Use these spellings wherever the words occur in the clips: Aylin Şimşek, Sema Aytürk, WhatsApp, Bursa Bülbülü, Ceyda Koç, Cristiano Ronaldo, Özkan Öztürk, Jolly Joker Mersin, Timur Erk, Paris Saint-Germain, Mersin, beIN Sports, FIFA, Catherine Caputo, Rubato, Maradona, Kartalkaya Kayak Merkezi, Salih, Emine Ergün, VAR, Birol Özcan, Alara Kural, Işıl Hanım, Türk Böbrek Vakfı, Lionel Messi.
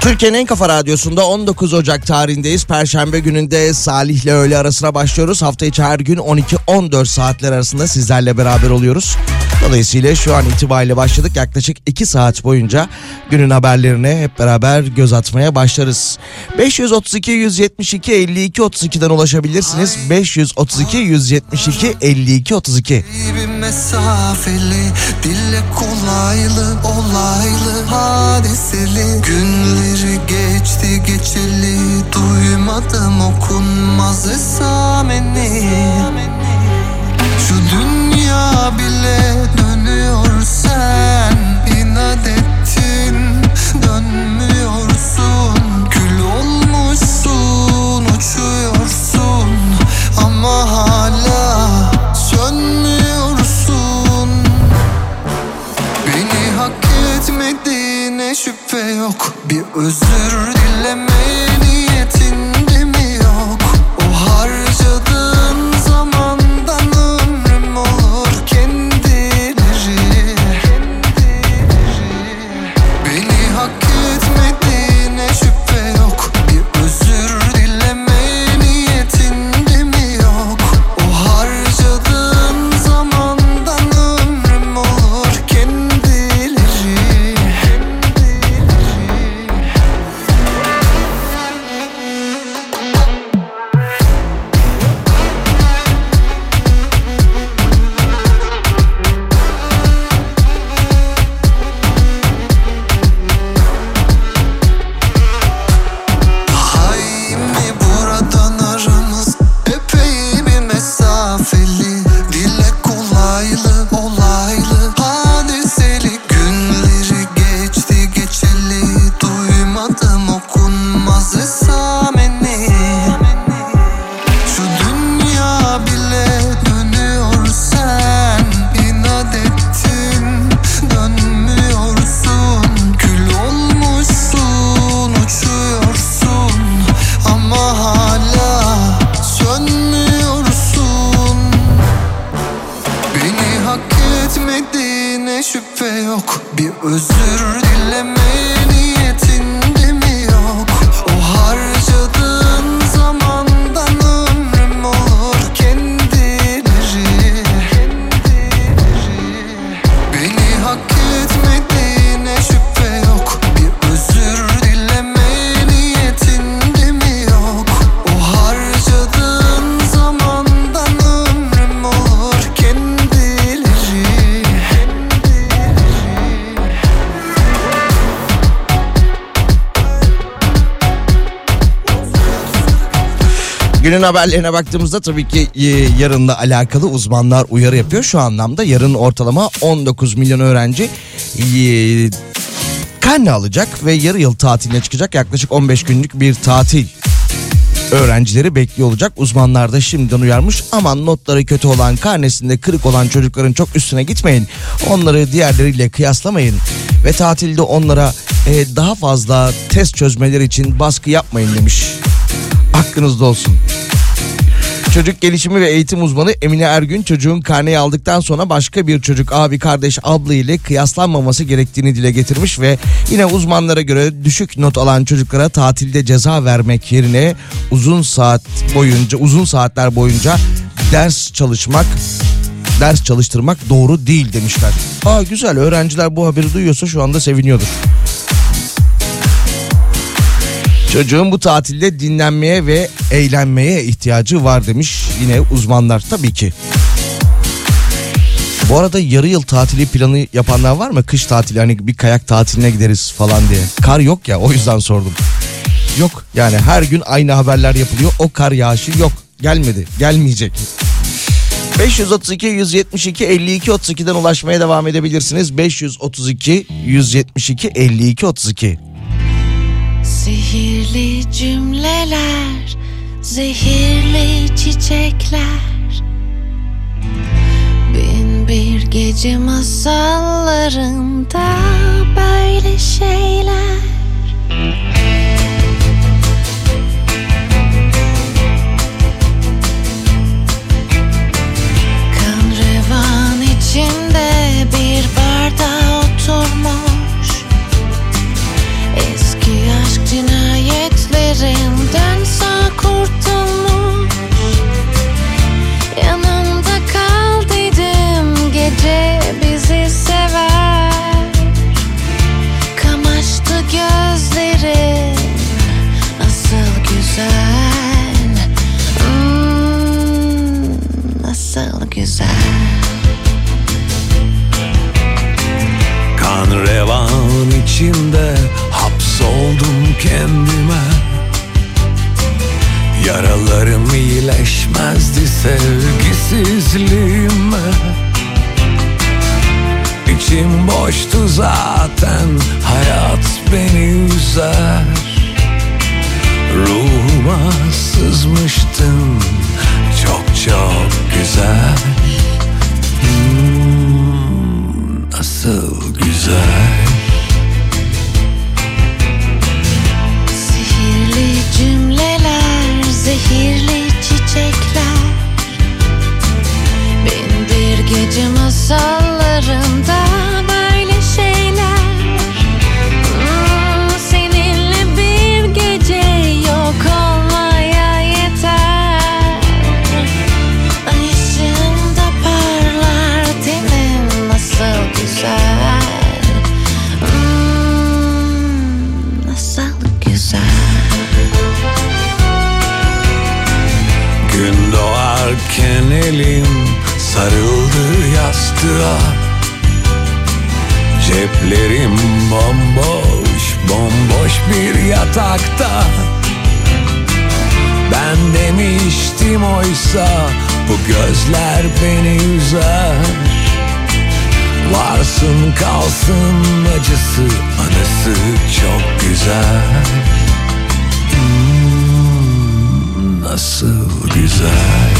Türkiye'nin en kafa radyosunda 19 Ocak tarihindeyiz. Perşembe gününde Salih'le öğle arasına başlıyoruz. Hafta içi her gün 12-14 saatler arasında sizlerle beraber oluyoruz. Dolayısıyla şu an itibariyle başladık. Yaklaşık 2 saat boyunca günün haberlerine hep beraber göz atmaya başlarız. 532-172-52-32'den ulaşabilirsiniz. 532-172-52-32. Mesafeli, dille kolaylı, olaylı, hadiseli. Günleri geçti geçeli, duymadım okunmaz esameni. Şu dünya bile dönüyor, sen inat ettin, dönmüyorsun. Kül olmuşsun, uçuyorsun ama hala sönmüyorsun. Beni hak etmediğine şüphe yok, bir özür dileme niyetin de mi yok? O harcadı Günün haberlerine baktığımızda tabii ki yarınla alakalı uzmanlar uyarı yapıyor. Şu anlamda yarın ortalama 19 milyon öğrenci karne alacak ve yarı yıl tatiline çıkacak. Yaklaşık 15 günlük bir tatil öğrencileri bekliyor olacak. Uzmanlar da şimdiden uyarmış. Aman notları kötü olan, karnesinde kırık olan çocukların çok üstüne gitmeyin. Onları diğerleriyle kıyaslamayın. Ve tatilde onlara daha fazla test çözmeleri için baskı yapmayın demiş. Aklınızda olsun. Çocuk gelişimi ve eğitim uzmanı Emine Ergün, çocuğun karneyi aldıktan sonra başka bir çocuk, abi, kardeş, abla ile kıyaslanmaması gerektiğini dile getirmiş ve yine uzmanlara göre düşük not alan çocuklara tatilde ceza vermek yerine uzun saatler boyunca ders çalıştırmak doğru değil demişler. Aa, güzel, öğrenciler bu haberi duyuyorsa şu anda seviniyordur. Çocuğun bu tatilde dinlenmeye ve eğlenmeye ihtiyacı var demiş yine uzmanlar tabii ki. Bu arada yarı yıl tatili planı yapanlar var mı? Kış tatili, hani bir kayak tatiline gideriz falan diye. Kar yok ya, o yüzden sordum. Yok yani, her gün aynı haberler yapılıyor. O kar yağışı yok, gelmedi, gelmeyecek. 532-172-52-32'den ulaşmaya devam edebilirsiniz. 532-172-52-32. Zehirli cümleler, zehirli çiçekler, bin bir gece masallarında böyle şeyler. Kan revan içinde bir barda oturmuş. Cinayetlerinden sağ kurtulmuş. Yanımda kal dedim, gece bizi sever. Kamaştı gözlerin, nasıl güzel, nasıl güzel. Kan revan içimde oldum kendime. Yaralarım iyileşmezdi sevgisizliğime. İçim boştu zaten, hayat beni üzer. Ruhuma sızmıştın, çok çok güzel. Nasıl güzel. Cümleler, zehirli çiçekler, bin bir gece masallarında böyle şeyler. Seninle bir gece yok olmaya yeter. Ay, ışığımda parlar tenim, nasıl güzel, nasıl güzel. Gün doğarken elim sarıldı yastığa. Ceplerim bomboş, bomboş bir yatakta. Ben demiştim oysa, bu gözler beni üzer. Varsın kalsın acısı, anısı çok güzel. Nasıl güzel.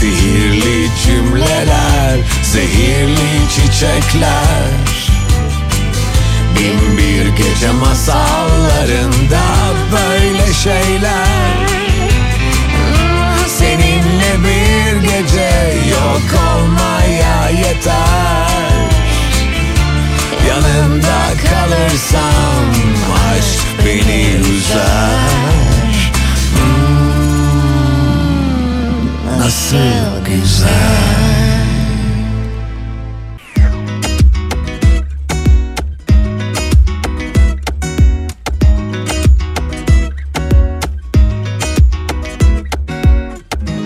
Sihirli cümleler, zehirli çiçekler, bin bir gece masallarında böyle şeyler. Seninle bir gece yok olmaya yeter. Yanımda kalırsam aşk beni üzer. Nasıl güzel.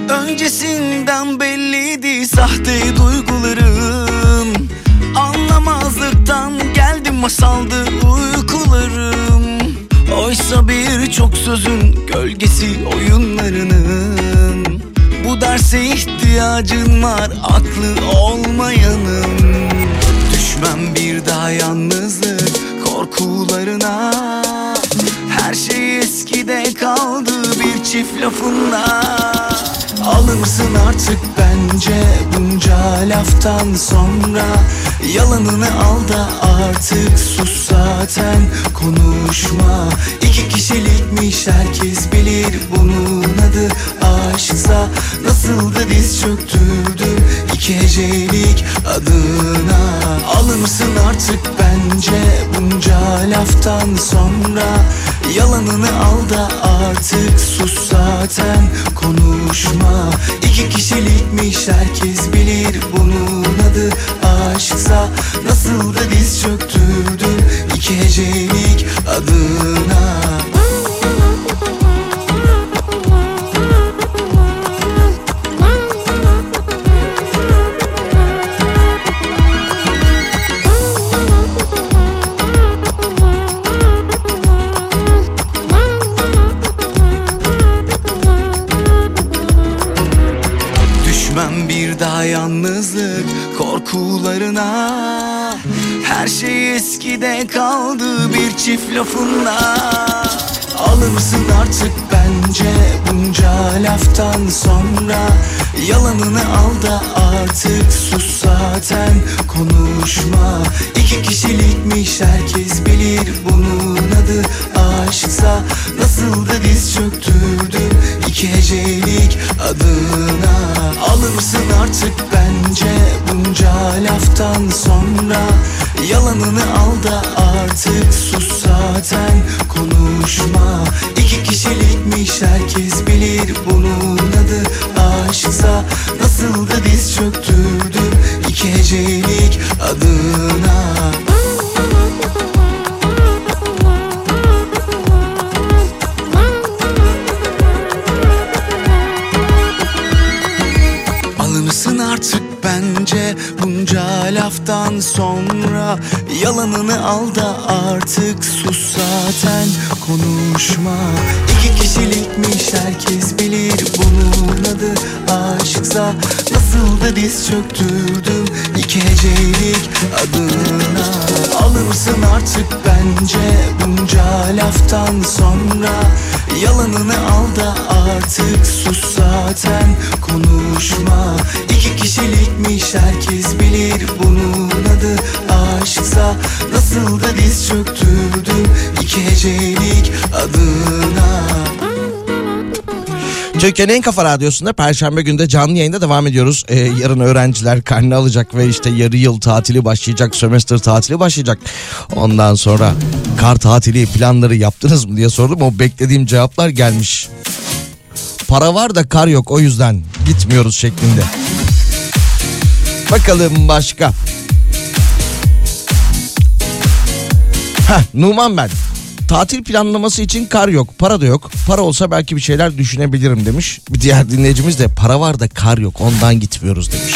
Öncesinden belliydi sahte duygularım. Anlamazlıktan geldim, masaldı uykularım. Oysa bir çok sözün gölgesi oyunlarının. Bu derse ihtiyacın var aklı olmayanın. Düşmem bir daha yalnızlık korkularına. Her şey eskide kaldı bir çift lafınla. Alınsın artık bence bunca laftan sonra. Yalanını al da artık sus zaten konuşma. İki kişilikmiş herkes bilir bunun adı aşksa. Nasıl da diz çöktürdüm iki hecelik adına. Alınsın artık bence bunca laftan sonra. Yalanını al da artık sus zaten konuşma. İki kişilikmiş herkes bilir bunun adı aşksa. Nasıl da diz çöktürdüm iki hecelik adına. Yalnızlık korkularına. Her şey eskide kaldı bir çift lafınla. Alınsın artık bence bunca laftan sonra. Yalanını al da artık sus zaten konuşma. İki kişilikmiş herkes bilir bunun adı aşksa. Nasıl da diz çöktürdüm iki hecelik adına. Alınsın artık bence bunca laftan sonra. Yalanını al da artık sus zaten konuşma. İki kişilikmiş herkes bilir bunun adı aşksa. Nasıl da diz çöktürdüm iki hecelik adına. Laftan sonra yalanını al da artık sus zaten konuşma. İki kişilikmiş herkes bilir bunun adı aşksa. Nasıl da diz çöktürdüm iki hecelik adına. Alınsın artık bence bunca laftan sonra. Yalanını al da artık sus zaten konuşma. İki kişilikmiş herkes bilir bunun adı aşksa. Nasıl da diz çöktürdüm iki hecelik adına. Türkiye'nin en kafa radyosunda Perşembe günde canlı yayında devam ediyoruz. Yarın öğrenciler karne alacak ve işte yarı yıl tatili başlayacak, sömestr tatili başlayacak. Ondan sonra kar tatili planları yaptınız mı diye sordum. O beklediğim cevaplar gelmiş. Para var da kar yok, o yüzden gitmiyoruz şeklinde. Bakalım başka. Numan ben. Tatil planlaması için kar yok, para da yok. Para olsa belki bir şeyler düşünebilirim demiş. Bir diğer dinleyicimiz de para var da kar yok, ondan gitmiyoruz demiş.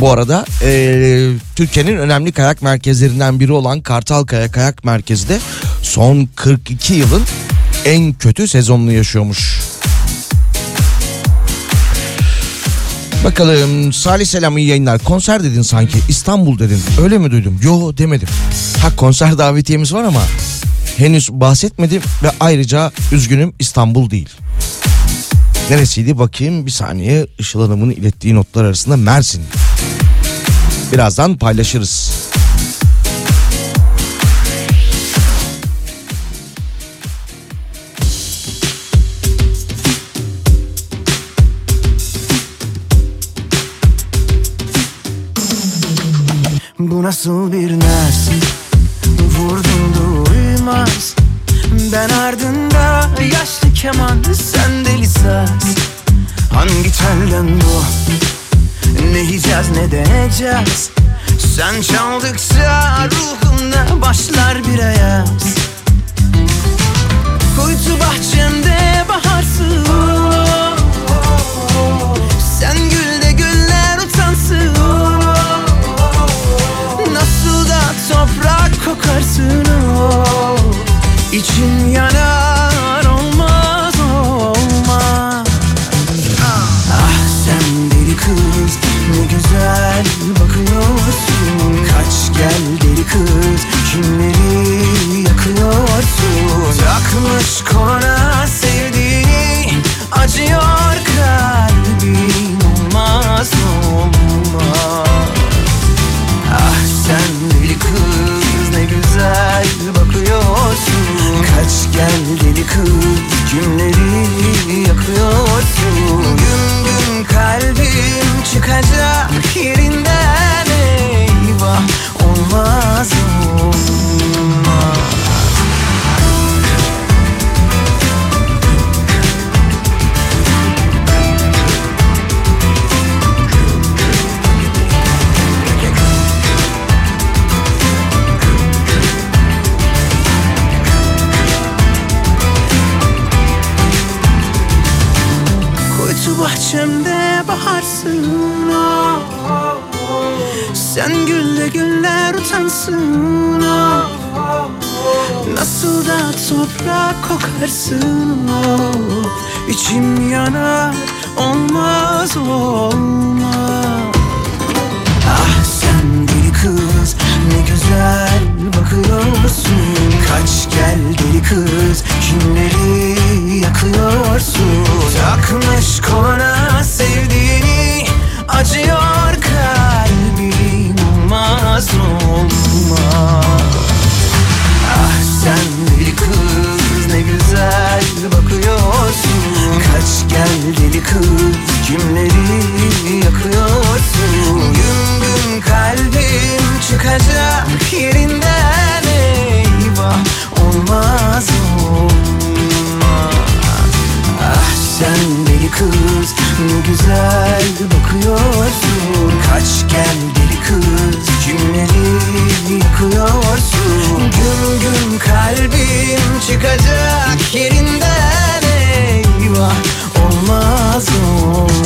Bu arada Türkiye'nin önemli kayak merkezlerinden biri olan Kartalkaya Kayak Merkezi de son 42 yılın en kötü sezonunu yaşıyormuş. Bakalım Salih selam, iyi yayınlar. Konser dedin sanki, İstanbul dedin, öyle mi duydum? Yo, demedim. Ha, konser davetiyemiz var ama henüz bahsetmedim ve ayrıca üzgünüm, İstanbul değil. Neresiydi bakayım bir saniye. Işıl Hanım'ın ilettiği notlar arasında Mersin. Birazdan paylaşırız. Bu nasıl bir Mersin? Vurdun duymaz. Ben ardında yaşlı keman, sen de lisans. Hangi telden bu? Ne yiyeceğiz ne deneyeceğiz? Sen çaldıkça ruhumda başlar bir ayaz. Kuytu bahçemde baharsın, sen gül de güller utansın. Nasıl da toprak kokarsın, İçin yanar. kız, kimleri yakıyorsun? Takmış koluna sevdiğini, acıyor kalbim, olmaz olmaz. Ah sen deli kız, ne güzel bakıyorsun. Kaç gel deli kız, kimleri yakıyorsun? Gün gün kalbim çıkacak yerinden, eyvah olmaz olmaz. Bahçemde baharsın, oh, oh, oh. Sen gülle güller utansın, oh, oh, oh. Nasıl da toprak kokarsın, oh. İçim yanar, olmaz olmaz. Ah sen deli kız, ne güzel bakıyorsun. Kaç gel deli kız, kimleri yakıyorsun? Takmış koluna sevdiğini, acıyor kalbim, olmaz olmaz. Ah sen deli kız, ne güzel bakıyorsun. Kaç gel deli kız, kimleri yakıyorsun? Gün gün kalbim çıkacak yerinden, eyvah olmaz olmaz. Ah sen deli kız, ne güzel bakıyorsun. Kaç gel deli kız, kimleri yakıyorsun? Gün gün kalbim çıkacak yerinden, eyvah olmaz olmaz.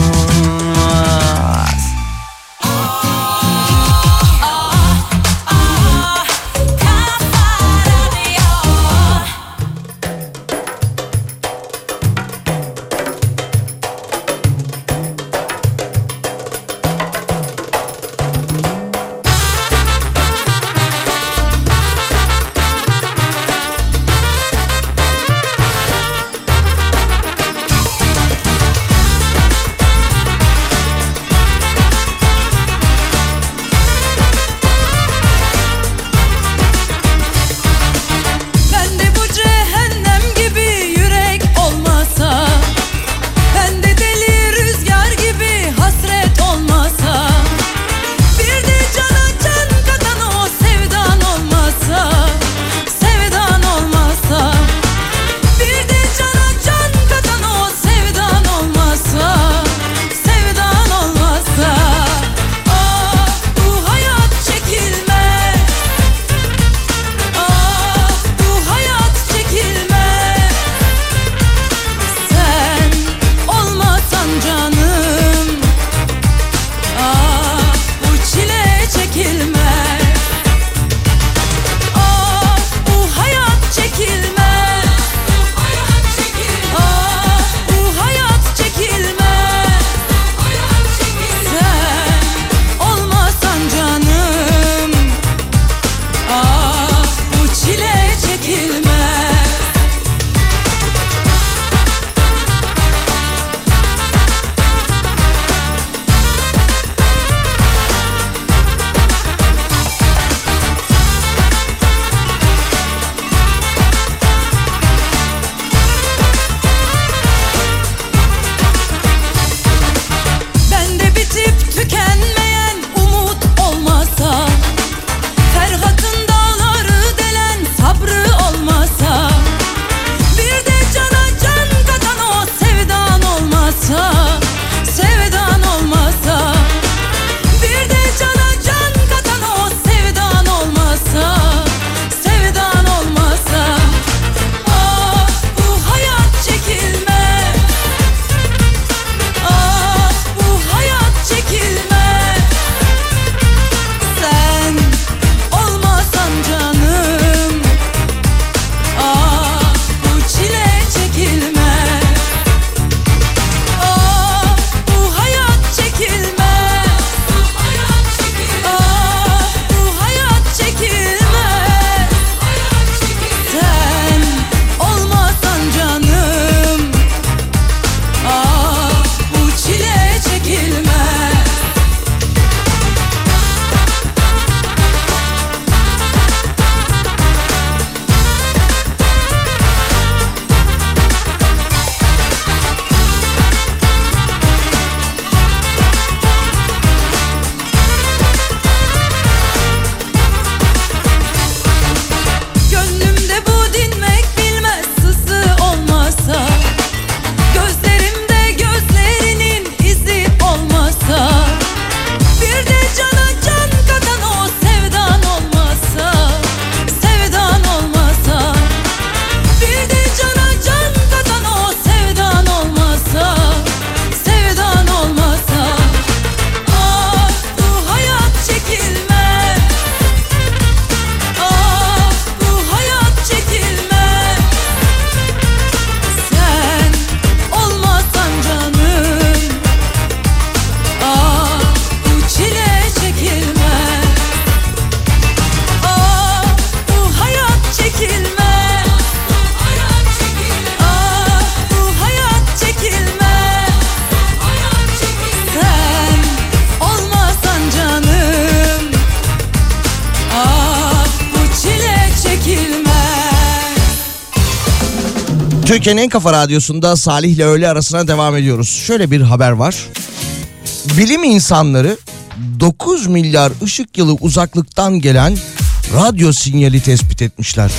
Türkiye'nin en kafa radyosunda Salih ile öğle arasına devam ediyoruz. Şöyle bir haber var. Bilim insanları 9 milyar ışık yılı uzaklıktan gelen radyo sinyali tespit etmişler.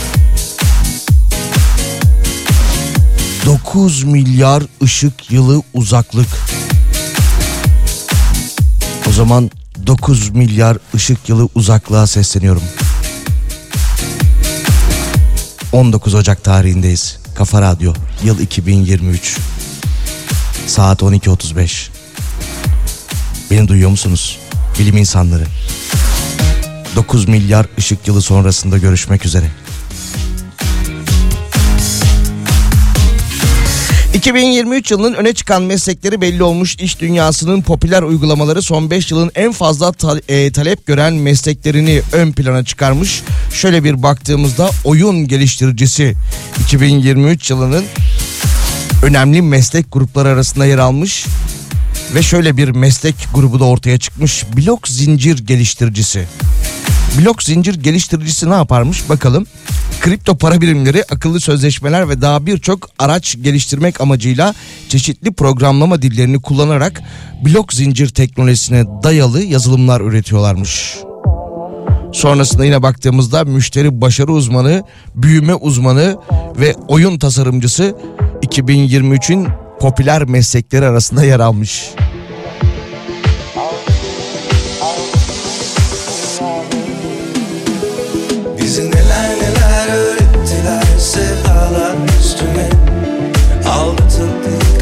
9 milyar ışık yılı uzaklık. O zaman 9 milyar ışık yılı uzaklığa sesleniyorum. 19 Ocak tarihindeyiz. Kafa Radyo, yıl 2023. Saat 12.35. Beni duyuyor musunuz? Bilim insanları. 9 milyar ışık yılı sonrasında görüşmek üzere. 2023 yılının öne çıkan meslekleri belli olmuş, iş dünyasının popüler uygulamaları son 5 yılın en fazla talep gören mesleklerini ön plana çıkarmış. Şöyle bir baktığımızda oyun geliştiricisi 2023 yılının önemli meslek grupları arasında yer almış ve şöyle bir meslek grubu da ortaya çıkmış. Blok zincir geliştiricisi. Blok zincir geliştiricisi ne yaparmış bakalım. Kripto para birimleri, akıllı sözleşmeler ve daha birçok araç geliştirmek amacıyla çeşitli programlama dillerini kullanarak blok zincir teknolojisine dayalı yazılımlar üretiyorlarmış. Sonrasında yine baktığımızda müşteri başarı uzmanı, büyüme uzmanı ve oyun tasarımcısı 2023'ün popüler meslekleri arasında yer almış.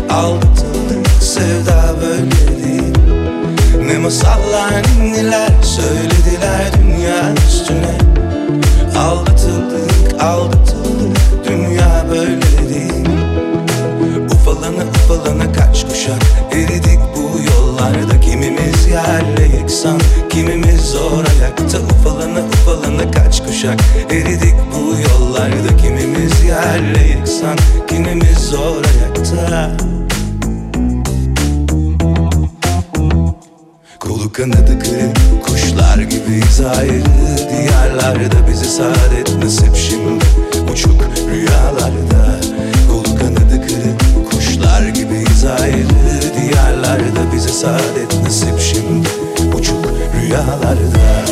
Aldatıldık, sevda böyle değil. Ne masallar indiler, söylediler dünya üstüne. Aldatıldık, aldatıldık, dünya böyle değil. Ufalana ufalana kaç kuşak eridik bu yollarda. Kimimiz yerle yeksan, kimimiz zor ayakta. Ufalana ufalana kaç kuşak eridik bu yollarda. Kimimiz yerle yeksan, kimimiz zor ayakta. Kolu kanadı kırık kuşlar gibiyiz ayrı diyarlarda. Bizi saadet nasip şimdi uçuk rüyalarda. Kolu kanadı kırık kuşlar gibiyiz ayrı diyarlarda. Bizi saadet nasip şimdi uçuk rüyalarda.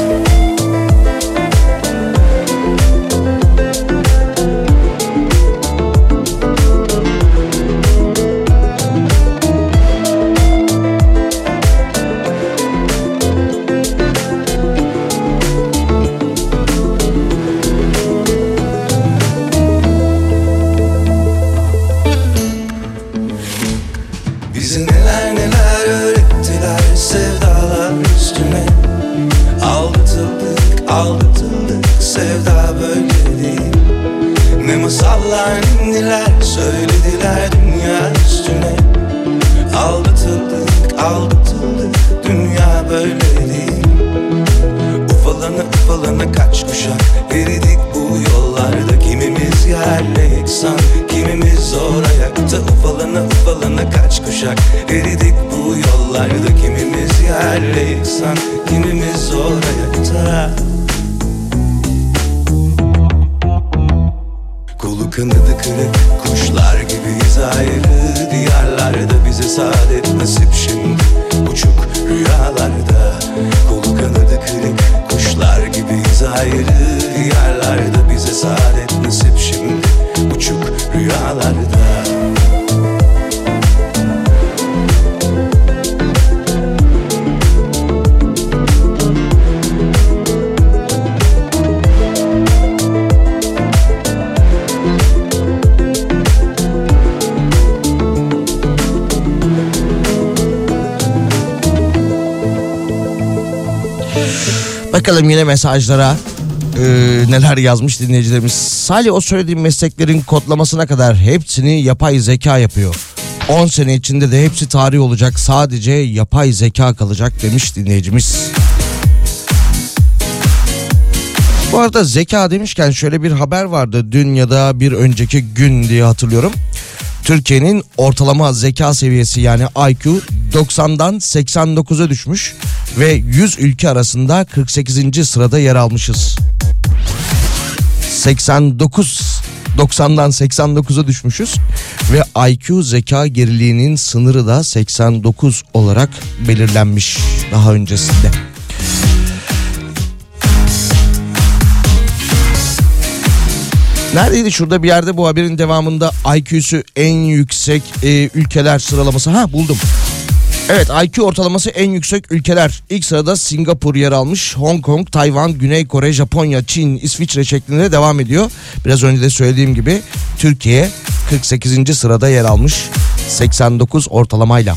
Bakalım yine mesajlara neler yazmış dinleyicilerimiz. Salih, o söylediğim mesleklerin kodlamasına kadar hepsini yapay zeka yapıyor. 10 sene içinde de hepsi tarih olacak. Sadece yapay zeka kalacak demiş dinleyicimiz. Bu arada zeka demişken şöyle bir haber vardı. Dün ya da bir önceki gün diye hatırlıyorum. Türkiye'nin ortalama zeka seviyesi yani IQ 90'dan 89'a düşmüş ve 100 ülke arasında 48. sırada yer almışız. 89 90'dan 89'a düşmüşüz ve IQ zeka geriliğinin sınırı da 89 olarak belirlenmiş daha öncesinde. Neredeydi şurada bir yerde bu haberin devamında IQ'su en yüksek ülkeler sıralaması? Ha, buldum. Evet, IQ ortalaması en yüksek ülkeler. İlk sırada Singapur yer almış. Hong Kong, Tayvan, Güney Kore, Japonya, Çin, İsviçre şeklinde devam ediyor. Biraz önce de söylediğim gibi Türkiye 48. sırada yer almış. 89 ortalamayla.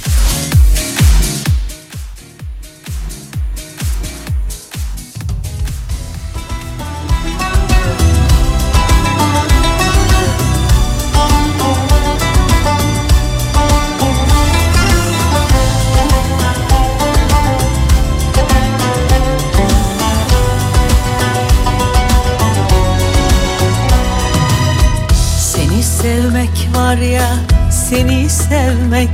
Seni sevmek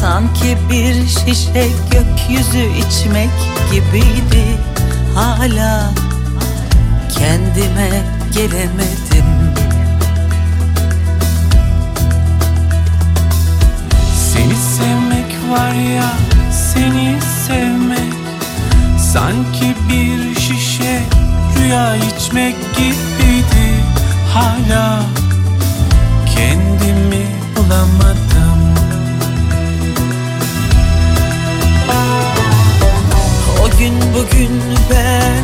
sanki bir şişe gökyüzü içmek gibiydi. Hala kendime gelemedim. Seni sevmek var ya, seni sevmek sanki bir şişe rüya içmek gibiydi. Hala kendimi bulamadım. O gün bugün ben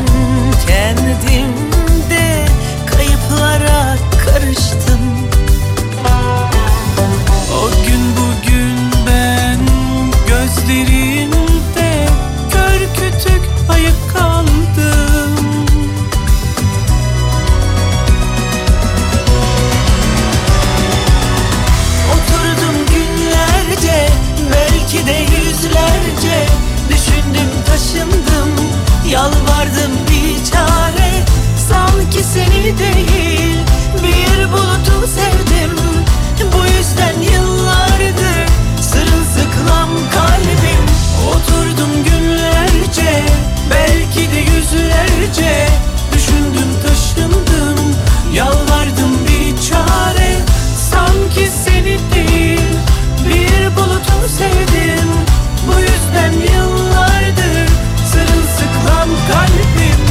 kendimde kayıplara karıştım. O gün bugün ben gözlerinde kör kütük ayık kaldım. Belki de yüzlerce düşündüm, taşındım, yalvardım bir çare. Sanki seni değil bir bulutu sevdim. Bu yüzden yıllardır sırılsıklam kalbim. Oturdum günlerce, belki de yüzlerce düşündüm, taşındım, yalvardım bir çare. Sanki seni değil bir bulutu sevdim, bu yüzden yıllardır sırılsıklam kalbim.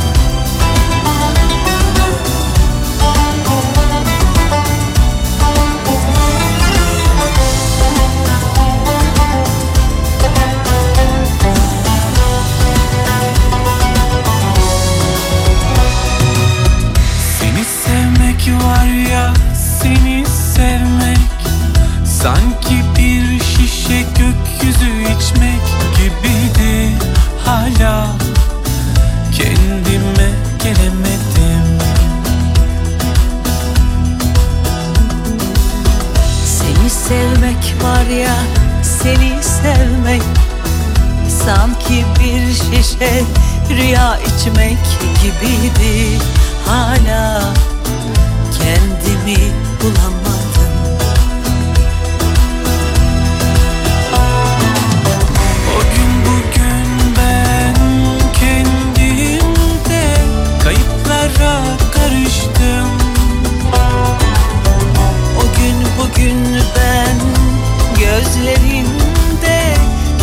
Seni sevmek var ya, seni sevmek sanki bir şişe gökyüzü içmek gibiydi. Hala kendime gelemedim. Seni sevmek var ya, seni sevmek sanki bir şişe rüya içmek gibiydi. Hala kendimi bulamadım. O gün bugün ben kendimde kayıplara karıştım. O gün bugün ben gözlerinde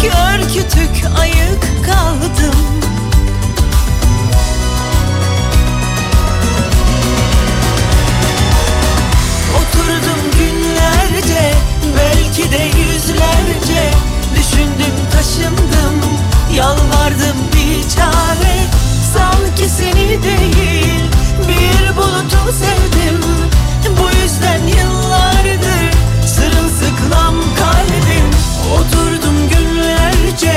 kör kütük ayık kaldım. Oturdum günlerce, belki de yüzlerce düşündüm, taşındım, yalvardım bir çare. Sanki seni değil bir bulutu sevdim, bu yüzden yıllardır sırılsıklam kalbim. Oturdum günlerce,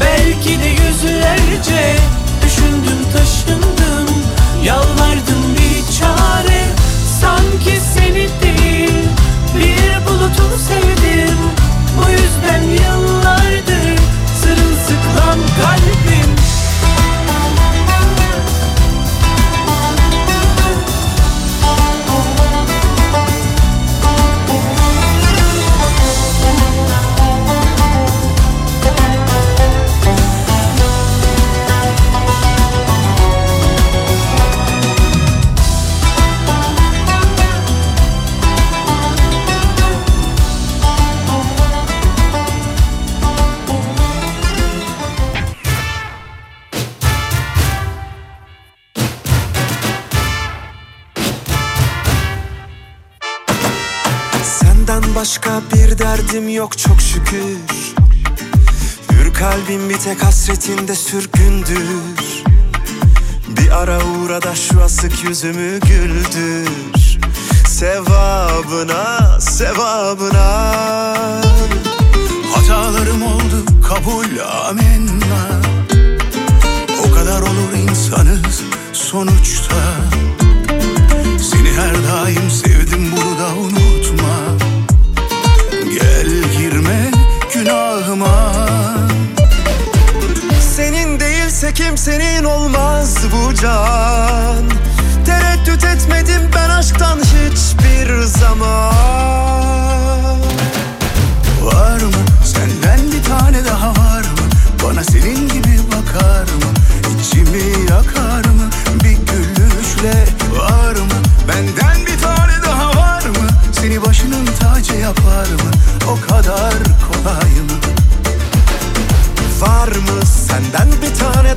belki de yüzlerce düşündüm, taşındım, yalvardım bir çare. Sanki seni değil bir bulutu sevdim, bu yüzden yıllardır sırılsıklam kalbim. senden başka bir derdim yok çok şükür. Hür kalbim bir tek hasretinde sürgündür. Bir ara uğra da şu asık yüzümü güldür. Sevabına, sevabına. Hatalarım oldu kabul, amenna. O kadar olur insanız sonuçta. Seni her daim sevdim, bunu da unutma. Gel girme günahıma. Senin değilse kimsenin olmaz bu can. Tereddüt etmedim ben aşktan hiçbir zaman. Var mı senden bir tane daha, var mı bana senin gibi bakar mı, içimi yakar mı bir gülüşle? Var mı benden bir tane daha, var mı seni başının tacı yapar mı, o kadar kolay mı? Var mı senden bir tane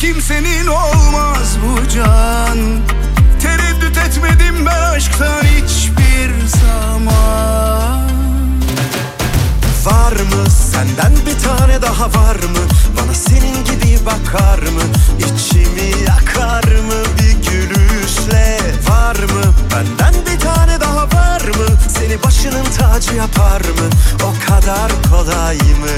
Kimsenin olmaz bu can. Tereddüt etmedim ben aşktan hiçbir zaman. Var mı senden bir tane daha, var mı bana senin gibi bakar mı, içimi yakar mı bir gülüşle? Var mı benden bir tane daha, var mı seni başının tacı yapar mı, o kadar kolay mı?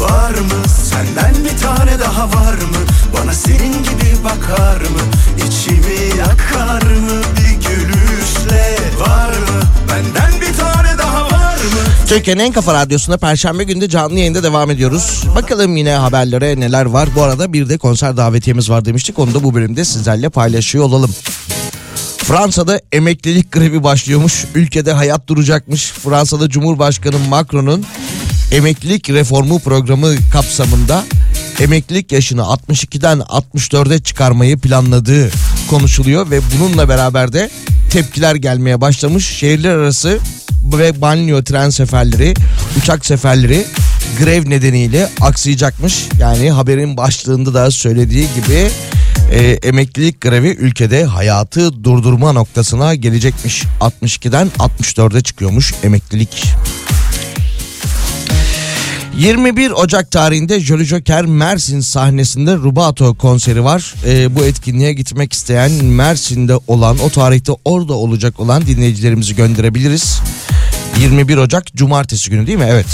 Var mı senden bir tane daha, var mı bana senin gibi bakar mı, içimi yakar mı bir gülüşle? Var mı benden bir tane daha, var mı? Türkiye'nin en kafa radyosunda Perşembe günü de canlı yayında devam ediyoruz. Bakalım yine haberlere neler var. Bu arada bir de konser davetiyemiz var demiştik, onu da bu bölümde sizlerle paylaşıyor olalım. Fransa'da emeklilik grevi başlıyormuş. Ülkede hayat duracakmış. Fransa'da Cumhurbaşkanı Macron'un emeklilik reformu programı kapsamında emeklilik yaşını 62'den 64'e çıkarmayı planladığı konuşuluyor ve bununla beraber de tepkiler gelmeye başlamış. Şehirler arası ve banliyö tren seferleri, uçak seferleri grev nedeniyle aksayacakmış. Yani haberin başlığında da söylediği gibi emeklilik grevi ülkede hayatı durdurma noktasına gelecekmiş. 62'den 64'e çıkıyormuş emeklilik. 21 Ocak tarihinde Jolly Joker Mersin sahnesinde Rubato konseri var. Bu etkinliğe gitmek isteyen, Mersin'de olan, o tarihte orada olacak olan dinleyicilerimizi gönderebiliriz. 21 Ocak Cumartesi günü değil mi? Evet.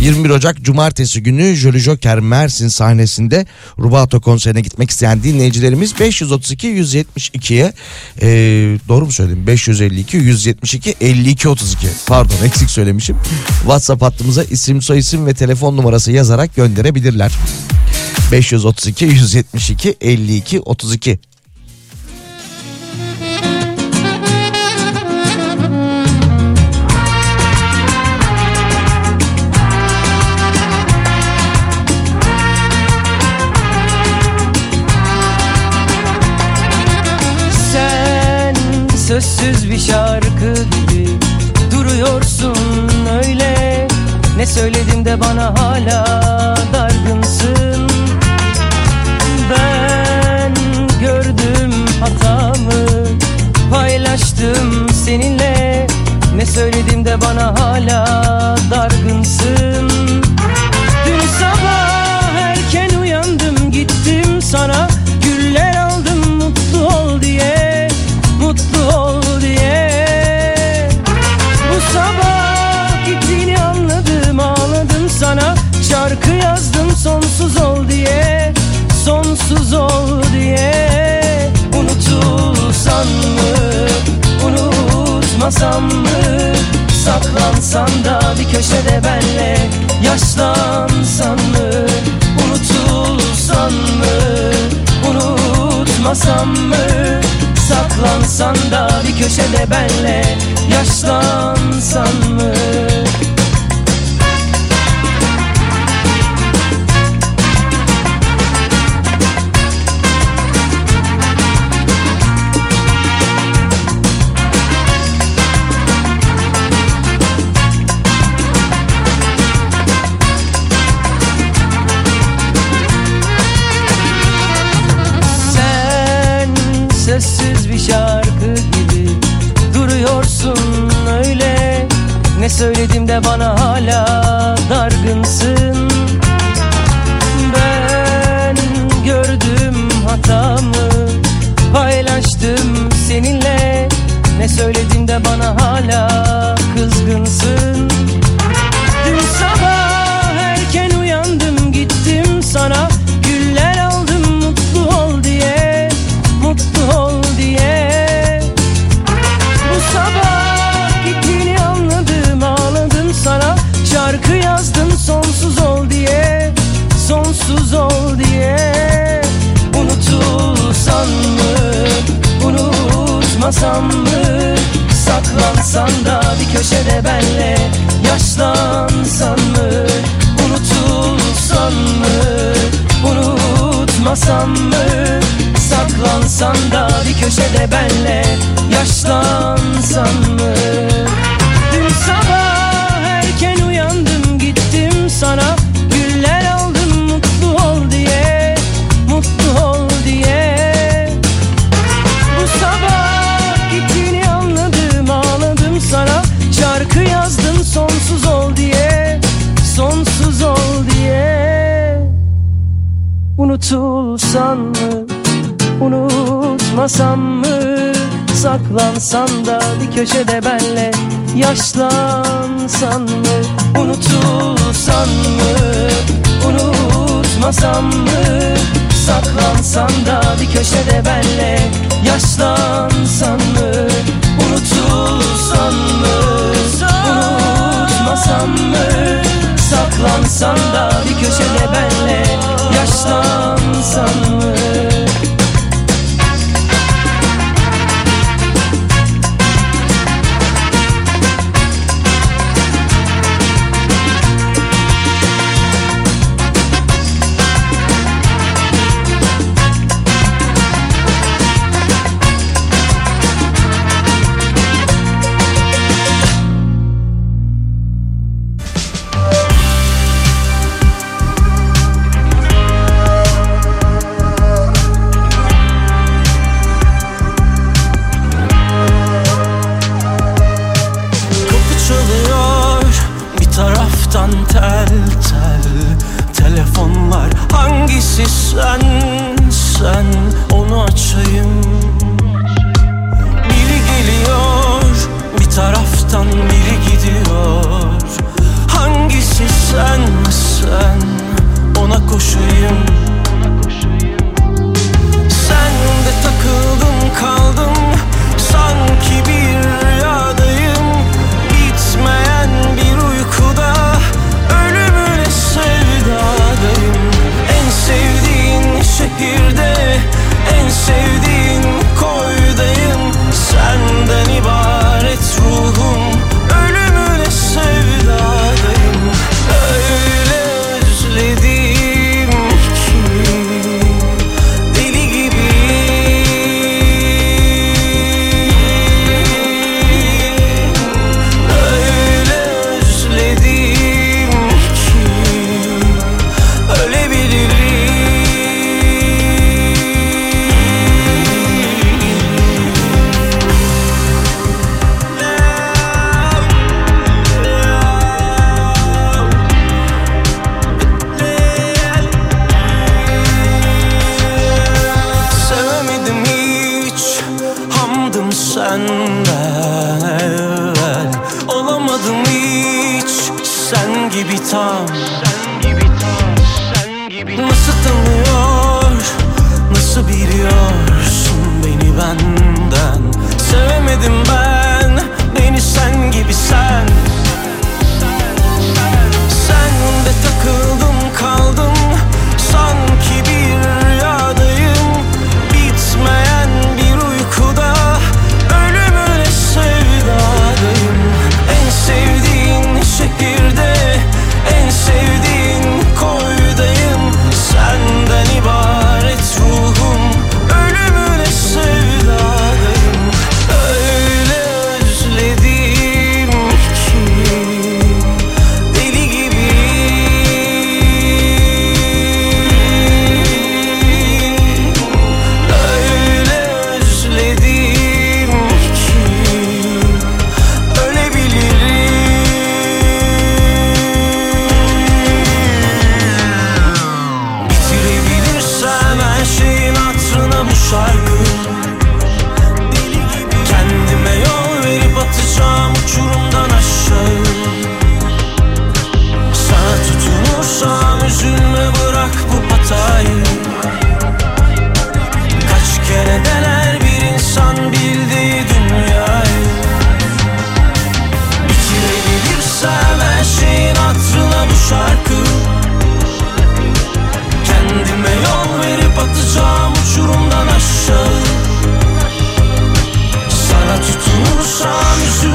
21 Ocak Cumartesi günü Jolly Joker Mersin sahnesinde Rubato konserine gitmek isteyen dinleyicilerimiz 532-172'ye doğru mu söyledim? 552-172-5232 pardon eksik söylemişim. WhatsApp hattımıza isim, soyisim ve telefon numarası yazarak gönderebilirler. 532-172-5232. Sözsüz bir şarkı gibi duruyorsun öyle. Ne söyledim de bana hala dargınsın. Ben gördüm hatamı, paylaştım seninle. Ne söyledim de bana hala dargınsın. Dün sabah erken uyandım, gittim sana güller aldım, mutlu ol diye, mutlu ol diye. Bu sabah gittiğini anladım, ağladım sana şarkı yazdım, sonsuz ol diye, sonsuz ol diye. Unutulsan mı, unutmasam mı? Saklansan da bir köşede benle yaşlansan mı? Unutulsan mı, unutmasam mı? de benle yaşlansan mı? Söyledim de bana hala dargınsın. Ben gördüm hatamı, paylaştım seninle. Ne söyledim de bana hala kızgınsın. Dün sabah erken uyandım, gittim sana güller aldım, mutlu ol diye, mutlu ol diye. Bu sabah şarkı yazdım sonsuz ol diye, sonsuz ol diye. Unutulsan mı, unutmasam mı? Saklansan da bir köşede benle yaşlansan mı? Unutulsan mı, unutmasam mı? Saklansan da bir köşede benle yaşlansan mı? Dün sabah sana güller aldım, mutlu ol diye, mutlu ol diye. Bu sabah gittiğini anladım, ağladım sana. Şarkı yazdım sonsuz ol diye, sonsuz ol diye. Unutulsan mı, unutmasam mı? Saklansan da bir köşede benle yaşlansan mı? Unutulsan mı, unutmasam mı? Saklansan da bir köşede benle yaşlansan mı? Unutulsan mı, unutmasam mı? Saklansan da bir köşede benle yaşlansan mı?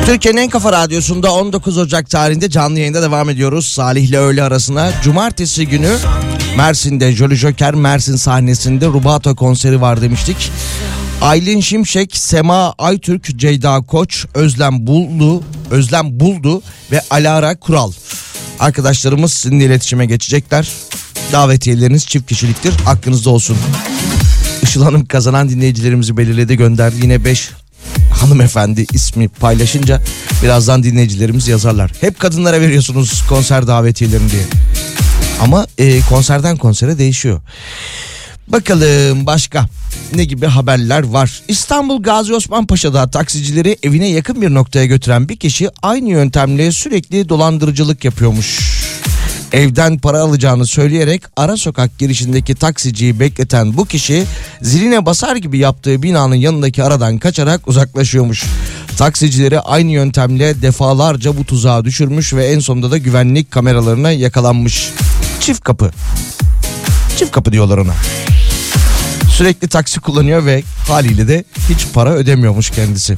Türkiye'nin en kafa radyosunda 19 Ocak tarihinde canlı yayında devam ediyoruz. Salih ile öğle arasına cumartesi günü Mersin'de Jolly Joker Mersin sahnesinde Rubato konseri var demiştik. Aylin Şimşek, Sema Aytürk, Ceyda Koç, Özlem Buldu ve Alara Kural. Arkadaşlarımız sizinle iletişime geçecekler. Davetiyeleriniz çift kişiliktir. Aklınızda olsun. Işıl Hanım kazanan dinleyicilerimizi belirledi, gönderdi. Yine 5 hanımefendi ismi paylaşınca birazdan dinleyicilerimiz yazarlar. Hep kadınlara veriyorsunuz konser davetiyelerini diye. Ama konserden konsere değişiyor. Bakalım başka ne gibi haberler var? İstanbul Gazi Osman Paşa'da taksicileri evine yakın bir noktaya götüren bir kişi aynı yöntemle sürekli dolandırıcılık yapıyormuş. Evden para alacağını söyleyerek ara sokak girişindeki taksiciyi bekleten bu kişi ziline basar gibi yaptığı binanın yanındaki aradan kaçarak uzaklaşıyormuş. Taksicileri aynı yöntemle defalarca bu tuzağa düşürmüş ve en sonunda da güvenlik kameralarına yakalanmış. Çift kapı diyorlar ona. Sürekli taksi kullanıyor ve haliyle de hiç para ödemiyormuş kendisi.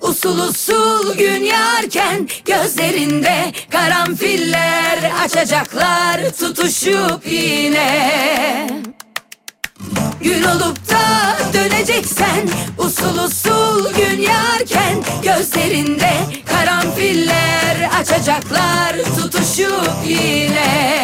Usul usul gün yarken gözlerinde karanfiller açacaklar tutuşup yine. Gün olup da döneceksen usul usul gün yarken gözlerinde karanfiller açacaklar tutuşup yine.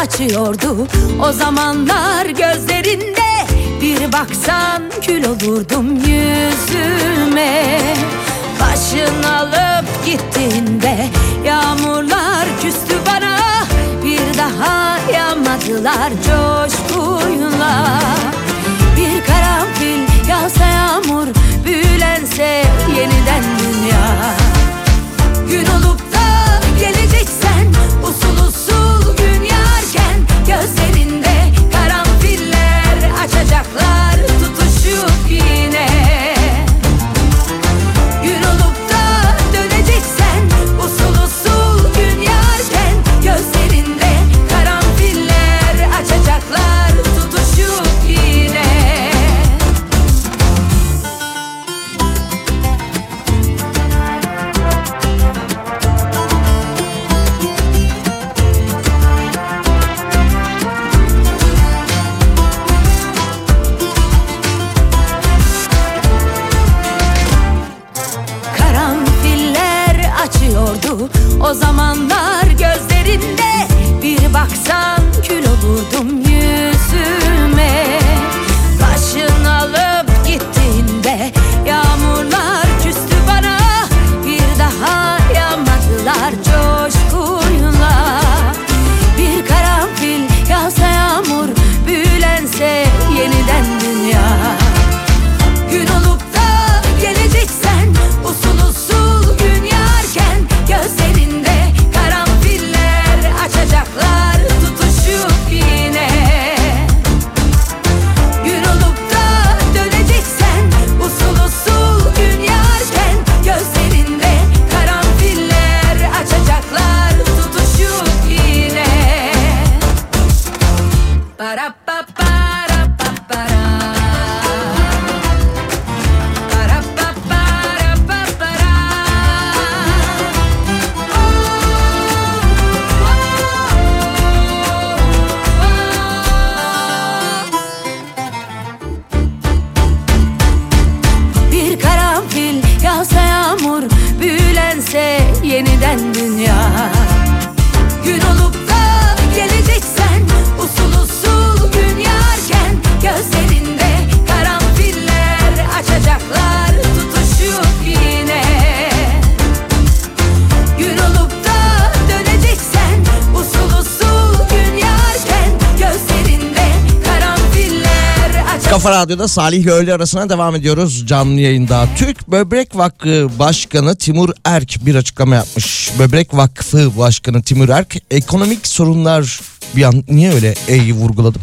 Açıyordu o zamanlar gözlerinde, bir baksan kül olurdum yüzüme. Başını alıp gittiğinde yağmurlar küstü bana, bir daha yağmadılar coşkuyla. Bir karanfil yağsa yağmur, büyülense yeniden dünya. Gün olup da geleceksen usul usul gün yarken gözlerinde karanfiller açacaklar tutuşup yine. Gün olup da döneceksen usul usul gün yarken gözlerinde karanfiller açacaklar tutuşup yine. O zamanlar gözlerinde, bir baksan kül olurdum yüzüme. Başını alıp gittiğinde yağmurlar küstü bana, bir daha yağmadılar coşkuyla. Bir karanfil yağsa yağmur, büyülense yeniden dünya. Gün olup da geleceksen usul usul gün yarken gözlerinde karanfiller açacaklar tutuşup yine. Gün olup da döneceksen usul usul gün yarken gözlerinde karanfiller açacaklar tutuşup yine. Para pa para pa para. Yeniden dünya. Gün olup da geleceksen usul usul gün yarken gözlerinde karanfiller açacaklar tutuşup yine. Gün olup da döneceksen usul usul gün yarken gözlerinde karanfiller açacaklar. Kafa Radyo'da Salih ile öğle arasına devam ediyoruz canlı yayında. Türk Böbrek Vakfı Başkanı Timur Erk bir açıklama yapmış. Böbrek Vakfı Başkanı Timur Erk, ekonomik sorunlar bir an niye öyle E'yi vurguladım?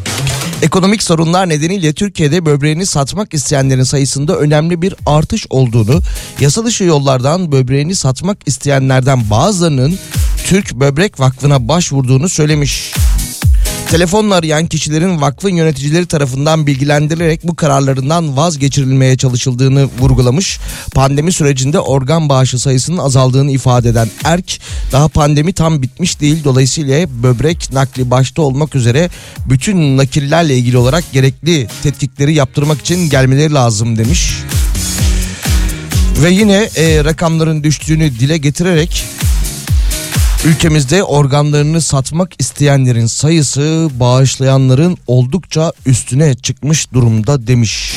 Ekonomik sorunlar nedeniyle Türkiye'de böbreğini satmak isteyenlerin sayısında önemli bir artış olduğunu, yasa dışı yollardan böbreğini satmak isteyenlerden bazılarının Türk Böbrek Vakfı'na başvurduğunu söylemiş. Telefonla arayan kişilerin vakfın yöneticileri tarafından bilgilendirilerek bu kararlarından vazgeçirilmeye çalışıldığını vurgulamış. Pandemi sürecinde organ bağışı sayısının azaldığını ifade eden Erk, daha pandemi tam bitmiş değil, dolayısıyla böbrek nakli başta olmak üzere bütün nakillerle ilgili olarak gerekli tetkikleri yaptırmak için gelmeleri lazım demiş. Ve yine rakamların düştüğünü dile getirerek ülkemizde organlarını satmak isteyenlerin sayısı bağışlayanların oldukça üstüne çıkmış durumda demiş.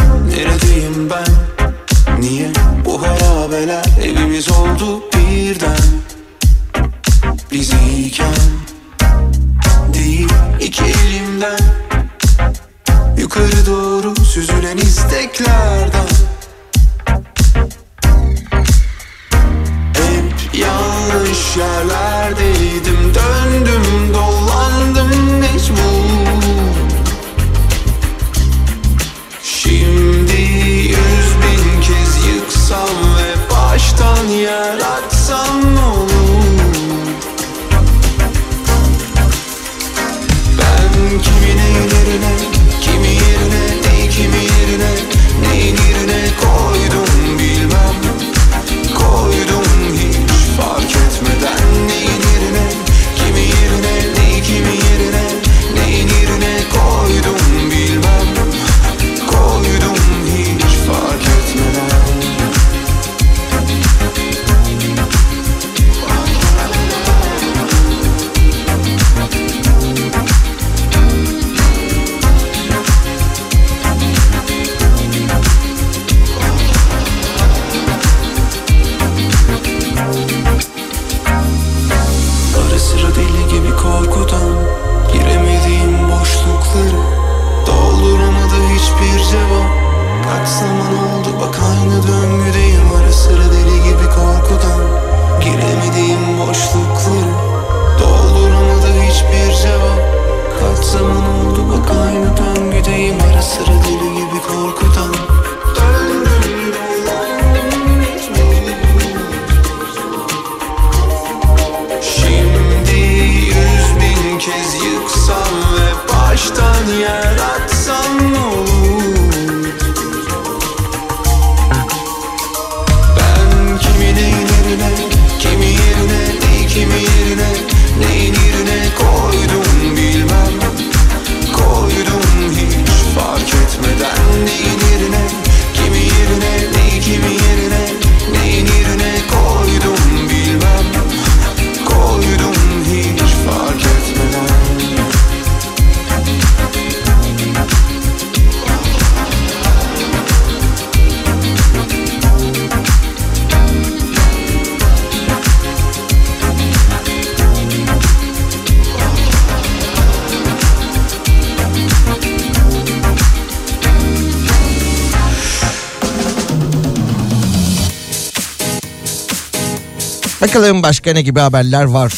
Neredeyim ben? Niye bu harabeler evimiz oldu birden? Biz iken değil iki elimden. Yukarı doğru süzülen isteklerden Bakalım başka ne gibi haberler var.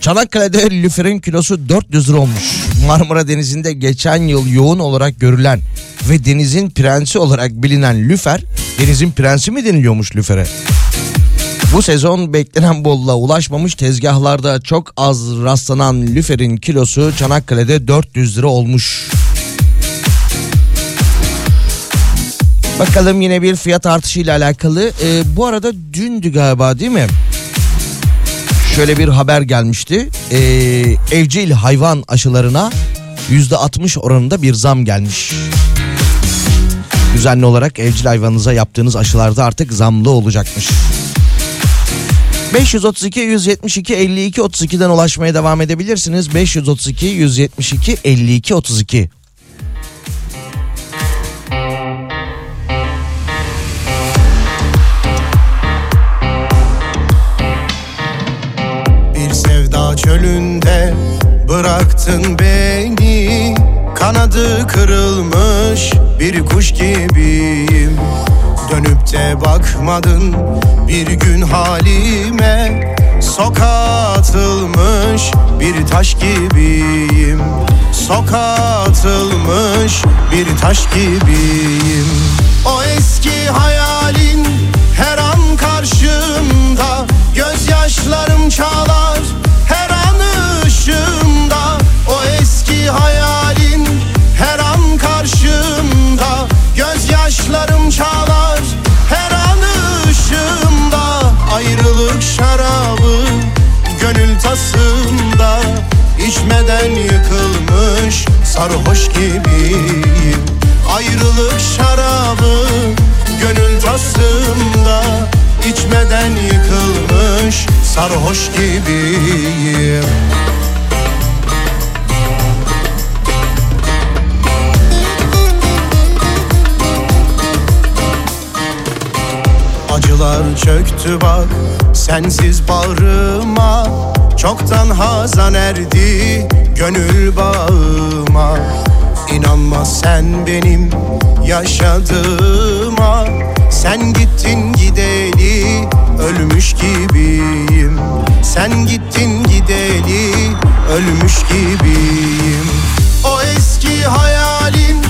Çanakkale'de lüferin kilosu 400 lira olmuş. Marmara Denizi'nde geçen yıl yoğun olarak görülen ve denizin prensi olarak bilinen lüfer, denizin prensi mi deniliyormuş lüfere? Bu sezon beklenen bolluğa ulaşmamış, tezgahlarda çok az rastlanan lüferin kilosu Çanakkale'de 400 lira olmuş. Bakalım yine bir fiyat artışıyla alakalı. Bu arada dündü galiba değil mi? Şöyle bir haber gelmişti. Evcil hayvan aşılarına %60 oranında bir zam gelmiş. Düzenli olarak evcil hayvanınıza yaptığınız aşılarda artık zamlı olacakmış. 532-172-52-32'den ulaşmaya devam edebilirsiniz. 532-172-52-32. Bir sevda çölünde bıraktın beni, kanadı kırılmış bir kuş gibiyim. Dönüp de bakmadın bir gün halime, sokağa atılmış bir taş gibiyim. Sokağa atılmış bir taş gibiyim. O eski hayalin her an karşımda, gözyaşlarım çağlar her an ışığımda. O eski hayalin her an karşımda, gözyaşlarım çağlar her an ışığımda. Ayrılık şarabı gönül tasımda, içmeden yıkılmış sarhoş gibiyim. Ayrılık şarabı gönül tasımda, içmeden yıkılmış sarhoş gibiyim. Acılar çöktü bak sensiz bağrıma, çoktan hazan erdi gönül bağıma. İnanma sen benim yaşadığıma, sen gittin gideli ölmüş gibiyim. Sen gittin gideli ölmüş gibiyim. O eski hayalin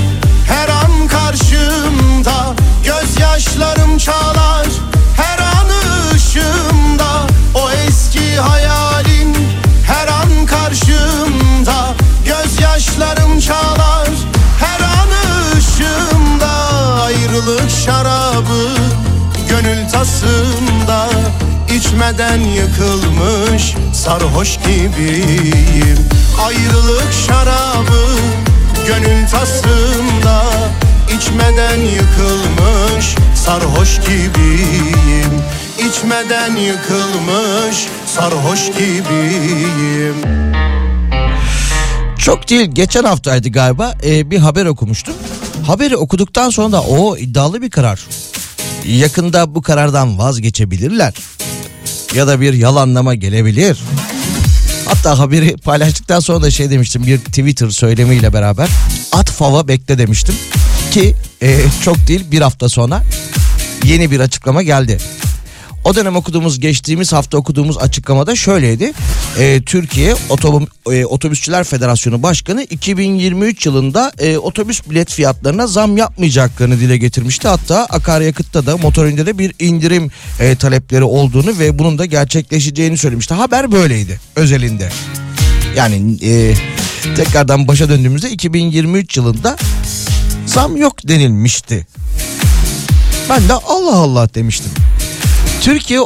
her an karşımda, gözyaşlarım çağlar her an ışığımda. O eski hayalin her an karşımda, gözyaşlarım çağlar her an ışığımda. Ayrılık şarabı gönül tasımda, içmeden yıkılmış sarhoş gibiyim. Ayrılık şarabı gönül tasımda, İçmeden yıkılmış sarhoş gibiyim. İçmeden yıkılmış sarhoş gibiyim. Çok değil, geçen haftaydı galiba, bir haber okumuştum. Haberi okuduktan sonra da o iddialı bir karar, yakında bu karardan vazgeçebilirler ya da bir yalanlama gelebilir. Hatta haberi paylaştıktan sonra da şey demiştim, bir Twitter söylemiyle beraber at fava bekle demiştim. Ki çok değil bir hafta sonra yeni bir açıklama geldi. O dönem okuduğumuz, geçtiğimiz hafta okuduğumuz açıklamada şöyleydi. Türkiye Otobüsçüler Federasyonu Başkanı 2023 yılında otobüs bilet fiyatlarına zam yapmayacaklarını dile getirmişti. Hatta akaryakıtta da motorinde de bir indirim talepleri olduğunu ve bunun da gerçekleşeceğini söylemişti. Haber böyleydi özelinde. Yani tekrardan başa döndüğümüzde 2023 yılında zam yok denilmişti. Ben de Allah Allah demiştim. Türkiye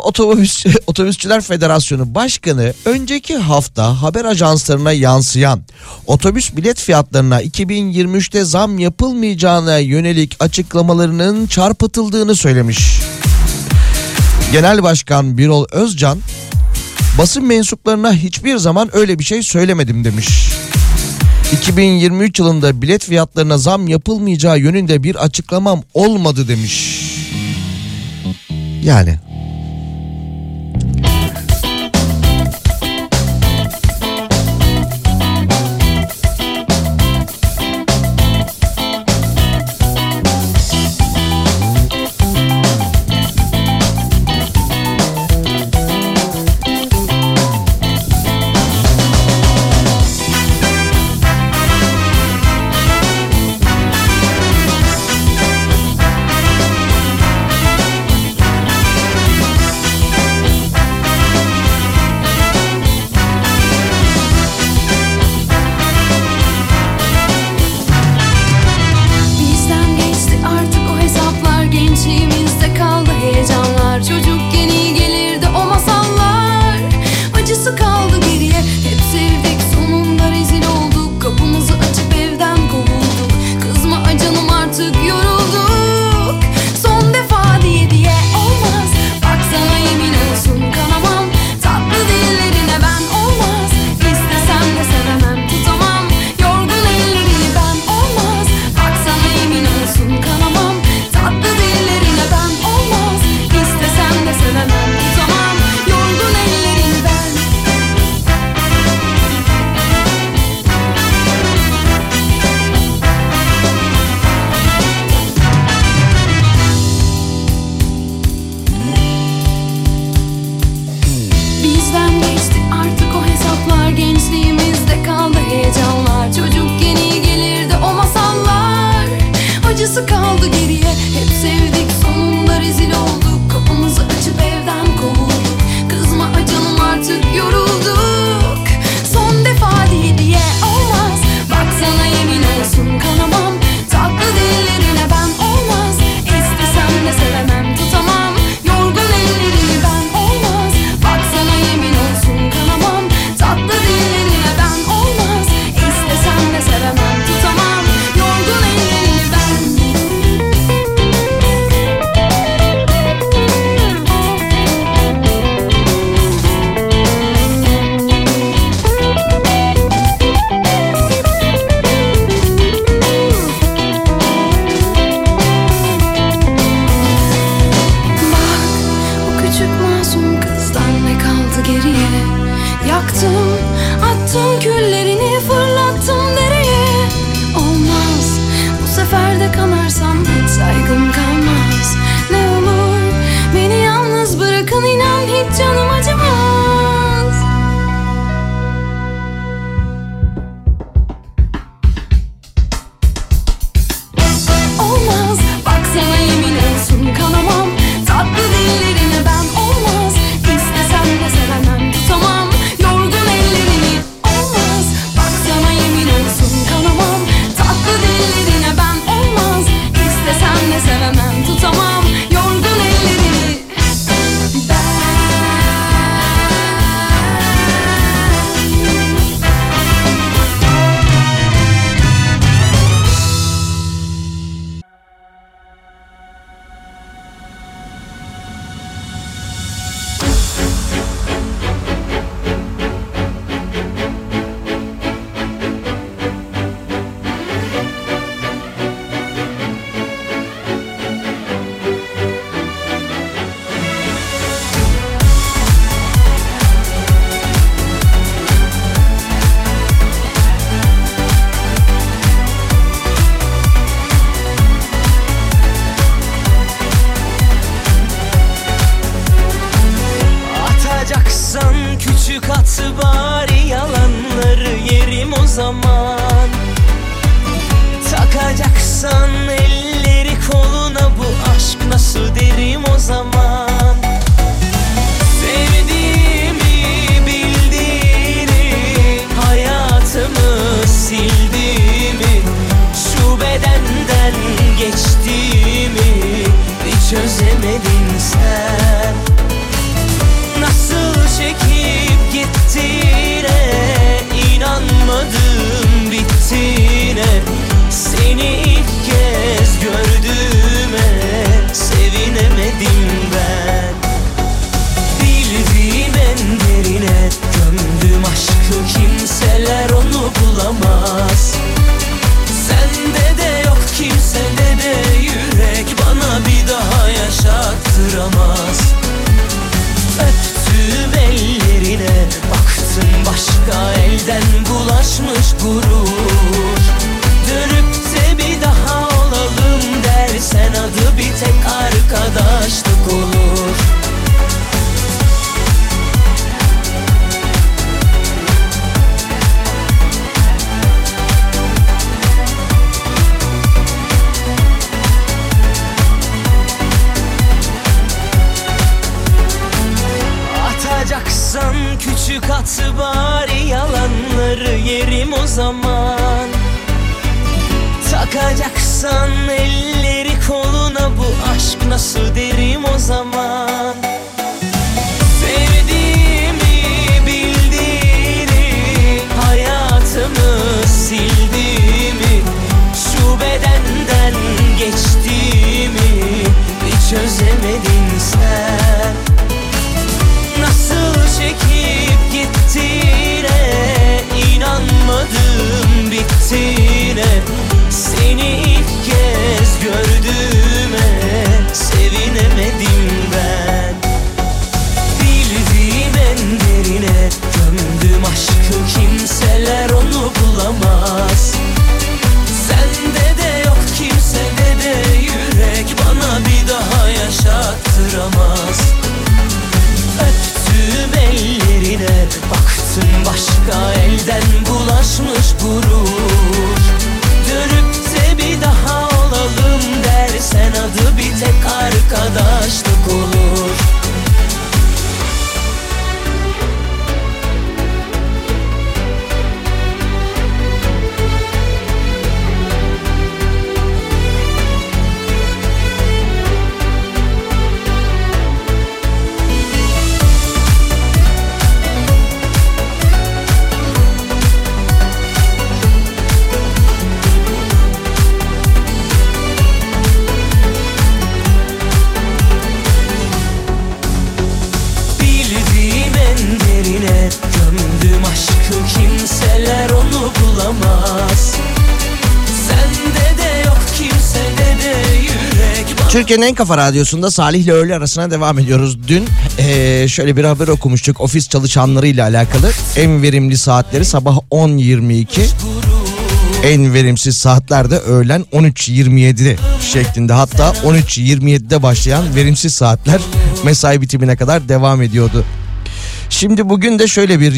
Otobüsçüler Federasyonu Başkanı önceki hafta haber ajanslarına yansıyan otobüs bilet fiyatlarına 2023'te zam yapılmayacağına yönelik açıklamalarının çarpıtıldığını söylemiş. Genel Başkan Birol Özcan, basın mensuplarına hiçbir zaman öyle bir şey söylemedim demiş. 2023 yılında bilet fiyatlarına zam yapılmayacağı yönünde bir açıklamam olmadı demiş. Yani. gençliğimizde kaldı heyecanlar. Çocuk yeni gelirdi o masallar. Acısı kaldı geriye, hep sevdik sonunda rezil olduk. Kapımızı açıp evden kovulduk. Kızma canım artık yorulduk. Son defa diye diye olmaz. Bak sana yemin olsun kanamam. Tatlı dillerine ben olmaz. İstesem de sevemem tutamam. Yorgun ellerine ben olmaz. Bak sana yemin olsun kanamam. Tatlı dillerine ben olmaz. İstesem de sevemem tutamam. Yorgun ellerine ben. Bak o küçük masum kızdan ne kaldı geriye. Yaktım, attım küllerini, fırlattım dereye. Olmaz, bu sefer de kanarsam hiç saygım kalmaz. Ne olur beni yalnız bırakın, inan hiç canım acımaz. Olmaz, bak sana yemin olsun kalamam. Tatlı dillerine ben olmaz. İstesem de sevemem tutamam. Yorgun ellerini olmaz. Bak sana yemin olsun kalamam. Tatlı dillerine ben olmaz. İstesem de sevemem tutamam. Yorgun ellerini ben. Atacaksan küçük at bari yalanları, yerim o zaman. Takacaksan elleri koluna, bu aşk nasıl derim o zaman. Sevdiğimi bildiğini, hayatımı sildiğimi, şu bedenden geçtiğimi hiç çözemedin sen. Nasıl çekip gittiğine, inanmadım bittiğine, seni ilk kez gördüğüme sevinemedim ben. Bildiğim en derine gömdüm aşkı, kimseler onu bulamaz. Sende de yok, kimsede de yürek bana bir daha yaşattıramaz. Öptüm ellerine, baktım başka elden bulaşmış gurur. Dönüp de bir daha olalım dersen, adı bir tek arkadaşlık olur. Küçük at bari yalanları, yerim o zaman. Takacaksan elleri koluna, bu aşk nasıl derim o zaman. Sevdiğimi bildiğini, hayatımı sildiğimi, şu bedenden geçtiğimi hiç çözemedin sen. Nasıl çekip gittiğine, inanmadım bittiğine, seni ilk kez gördüğüme sevinemedim ben. aşka elden bulaşmış gurur. Dönüp de bir daha olalım dersen adı bir tek arkadaşlık olur. Türkiye'nin en kafa radyosunda Salih ile öğle arasına devam ediyoruz. Dün şöyle bir haber okumuştuk ofis çalışanlarıyla alakalı. En verimli saatleri sabah 10.22, en verimsiz saatlerde öğlen 13.27 şeklinde. Hatta 13.27'de başlayan verimsiz saatler mesai bitimine kadar devam ediyordu. Şimdi bugün de şöyle bir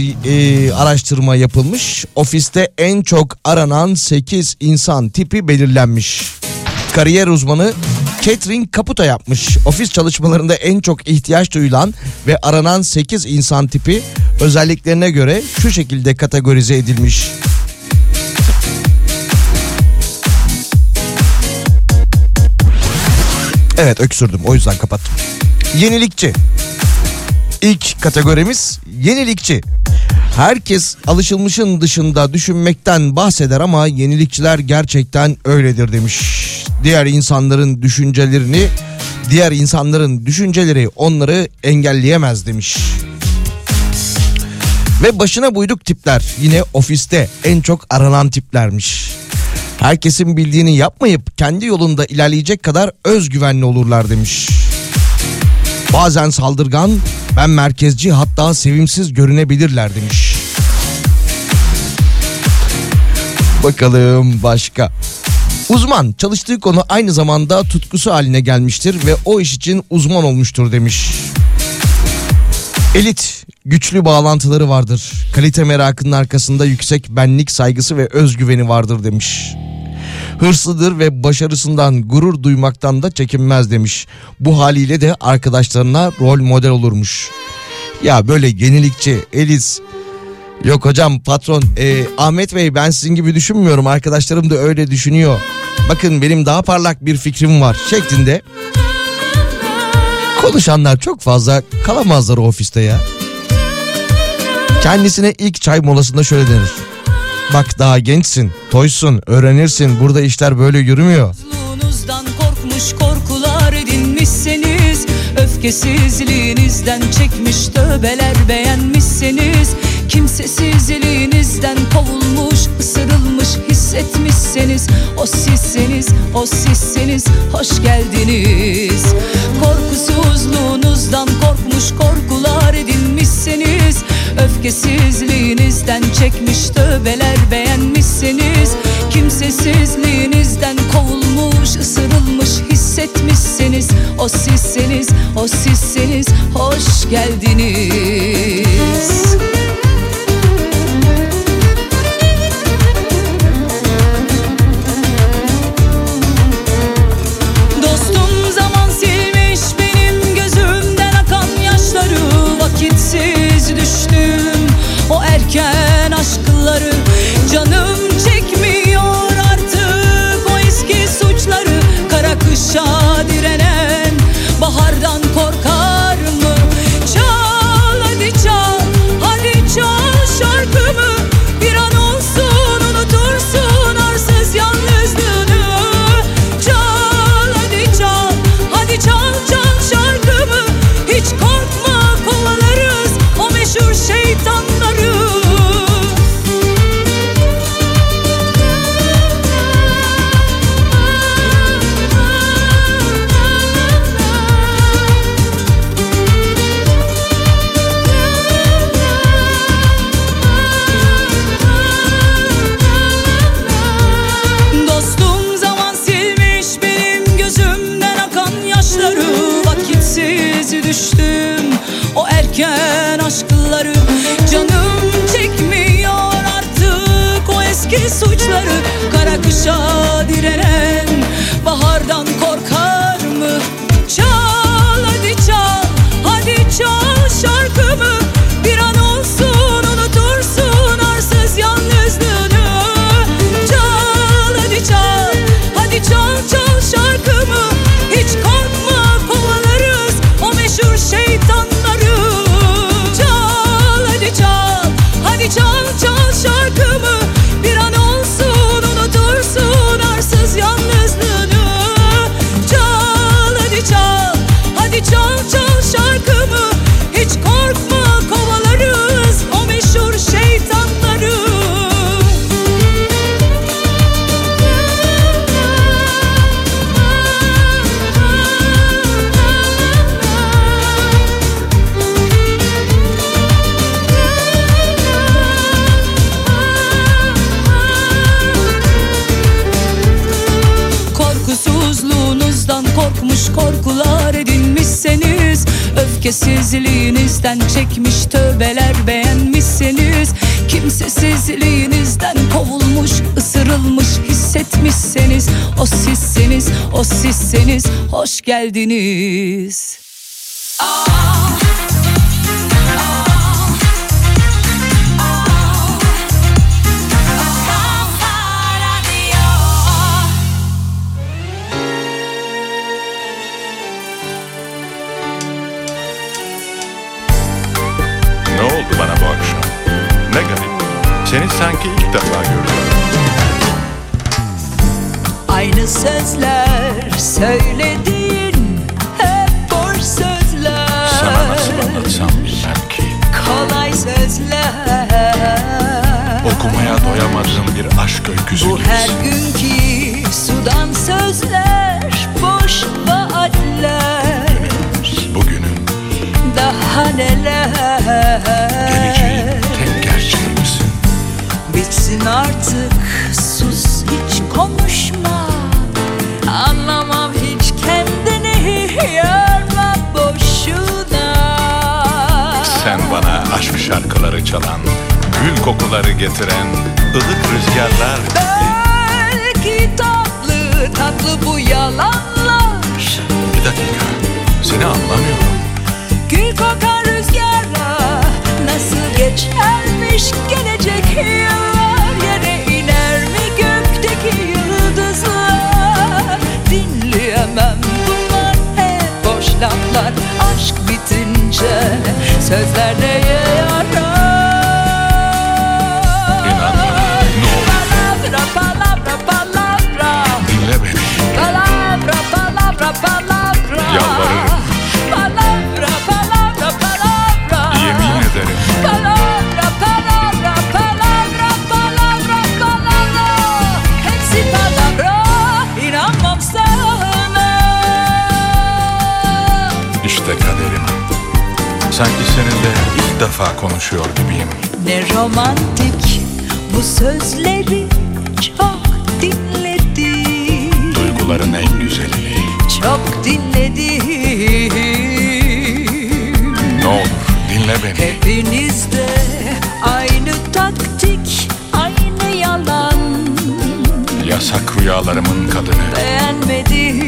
araştırma yapılmış. Ofiste en çok aranan 8 insan tipi belirlenmiş. Kariyer uzmanı Catherine Caputo yapmış. Ofis çalışmalarında en çok ihtiyaç duyulan ve aranan 8 insan tipi özelliklerine göre şu şekilde kategorize edilmiş. Evet, öksürdüm, o yüzden kapattım. Yenilikçi. İlk kategorimiz yenilikçi. Herkes alışılmışın dışında düşünmekten bahseder ama yenilikçiler gerçekten öyledir demiş. Diğer insanların düşünceleri onları engelleyemez demiş. Ve başına buyruk tipler yine ofiste en çok aranan tiplermiş. Herkesin bildiğini yapmayıp kendi yolunda ilerleyecek kadar özgüvenli olurlar demiş. Bazen saldırgan, ben merkezci, hatta sevimsiz görünebilirler demiş. Bakalım başka. Uzman, çalıştığı konu aynı zamanda tutkusu haline gelmiştir ve o iş için uzman olmuştur demiş. Elit, güçlü bağlantıları vardır. Kalite merakının arkasında yüksek benlik saygısı ve özgüveni vardır demiş. Hırslıdır ve başarısından gurur duymaktan da çekinmez demiş. Bu haliyle de arkadaşlarına rol model olurmuş. Ya böyle yenilikçi, elit... Yok hocam, patron, Ahmet Bey, ben sizin gibi düşünmüyorum, arkadaşlarım da öyle düşünüyor, bakın benim daha parlak bir fikrim var şeklinde konuşanlar çok fazla kalamazlar o ofiste ya. Kendisine ilk çay molasında şöyle denir: bak daha gençsin, toysun, öğrenirsin, burada işler böyle yürümüyor. Mutluluğunuzdan korkmuş, korkular edinmişsiniz, öfkesizliğinizden çekmiş tövbeler beğenmişsiniz, kimsesizliğinizden kovulmuş, ısırılmış hissetmişseniz, o sizseniz, o sizseniz, hoş geldiniz. Korkusuzluğunuzdan korkmuş, korkular edinmişseniz, öfkesizliğinizden çekmiş tövbeler beğenmişseniz, kimsesizliğinizden kovulmuş, ısırılmış hissetmişseniz, o sizseniz, o sizseniz, hoş geldiniz. Vakitsiz düştüm o erken aşkları, canım çekmiyor artık o eski suçları, kara kışa direnen bahardan korkar mı? Çal hadi çal. eski suçları, kara kışa direnen bahardan korkar mı? Çal hadi çal, hadi çal şarkımı, bir an olsun unutursun arsız yalnızlığını. Çal hadi çal, hadi çal çal şarkımı, hiç korkma kovalarız o meşhur şeytanları. Çal hadi çal, hadi çal çal şarkımı, bir an olsun unutursun arsız yalnızlığını. Çal hadi çal, hadi çal çal şarkımı, hiç korkma kovalarız o meşhur şeytanları. Korkusuzluğunuzdan korkmuş korkular edinmişseniz, öfkesizliğinizden çekmiş tövbeler beğenmişseniz, kimsesizliğinizden kovulmuş ısırılmış hissetmişseniz, o sizseniz, o sizseniz, hoş geldiniz. Bana bu akşam. Ne garip. Seni sanki ilk defa gördüm. Aynı sözler söyledin, hep boş sözler. Sana nasıl anlatsam sanki. Kolay sözler. Okumaya doyamadığım bir aşk öyküsü gibisin. Bu her günkü sudan sözler, boş vaatler. Bugünün daha neler. Geleceğin tek gerçeğimsin. Bitsin artık, sus hiç konuşma. Anlamam hiç, kendini yorma boşuna. Sen bana aşk şarkıları çalan, gül kokuları getiren ılık rüzgarlar gibi. Belki tatlı tatlı bu yalanlar. Bir dakika, seni anlamıyorum. Gül kokan rüzgarla nasıl geçermiş gelecek yıllar, yere iner mi gökteki yıldızlar? Dinleyemem, bunlar hep boş laflar. Aşk bitince sözler neye yarar? İnanmıyorum, ne olur. Palavra, palavra, palavra. Dinle beni. Palavra, palavra, palavra. Yalvarırım. Kaderim. Sanki seninle ilk defa konuşuyor gibiyim. Ne romantik, bu sözleri çok dinledim. Duyguların en güzelini çok dinledim. Ne olur dinle beni. Hepinizde aynı taktik, aynı yalan. Yasak rüyalarımın kadını. Beğenmedim.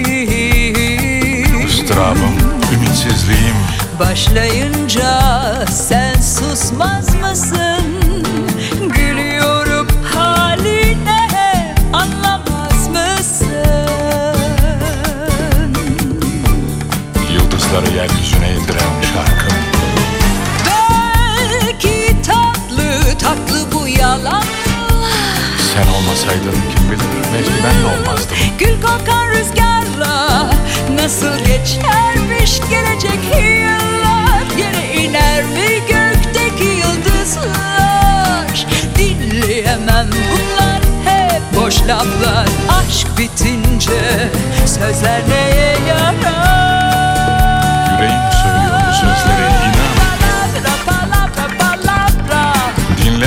Istirabım, ümitsizliğim. Başlayınca sen susmaz mısın? Gülüyorum haline, anlamaz mısın? Yıldızları yeryüzüne indiren şarkım. Belki tatlı tatlı bu yalan. Sen olmasaydın kim bilir, belki ben de olmazdım. Gül kokan rüzgarla nasıl geçermiş gelecek yıllar, yere iner mi gökteki yıldızlar? Dinleyemem, bunlar hep boş laflar. Aşk bitince sözler neye yarar? Yüreğim söylüyor bu sözlere, inan. Palavra, palavra, palavra. Dinle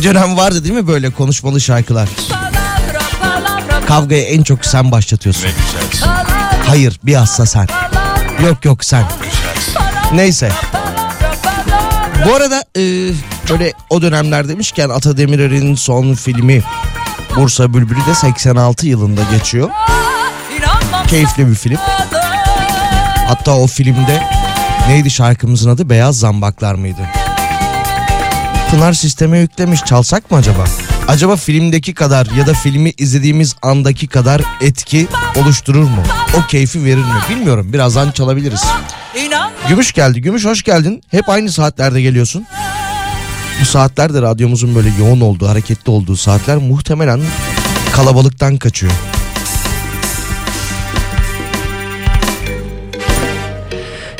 bir dönem vardı değil mi böyle konuşmalı şarkılar? Kavgaya en çok sen başlatıyorsun. Ne güzel. Hayır, bilhassa sen. Yok yok sen. Güzel. Neyse. Bu arada böyle o dönemler demişken Ata Demirer'in son filmi Bursa Bülbülü de 86 yılında geçiyor. Keyifli bir film. Hatta o filmde neydi şarkımızın adı? Beyaz Zambaklar mıydı? Pınar sisteme yüklemiş. Çalsak mı acaba? Acaba filmdeki kadar ya da filmi izlediğimiz andaki kadar etki oluşturur mu? O keyfi verir mi? Bilmiyorum. Birazdan çalabiliriz. Gümüş geldi. Gümüş hoş geldin. Hep aynı saatlerde geliyorsun. Bu saatler de radyomuzun böyle yoğun olduğu, hareketli olduğu saatler, muhtemelen kalabalıktan kaçıyor.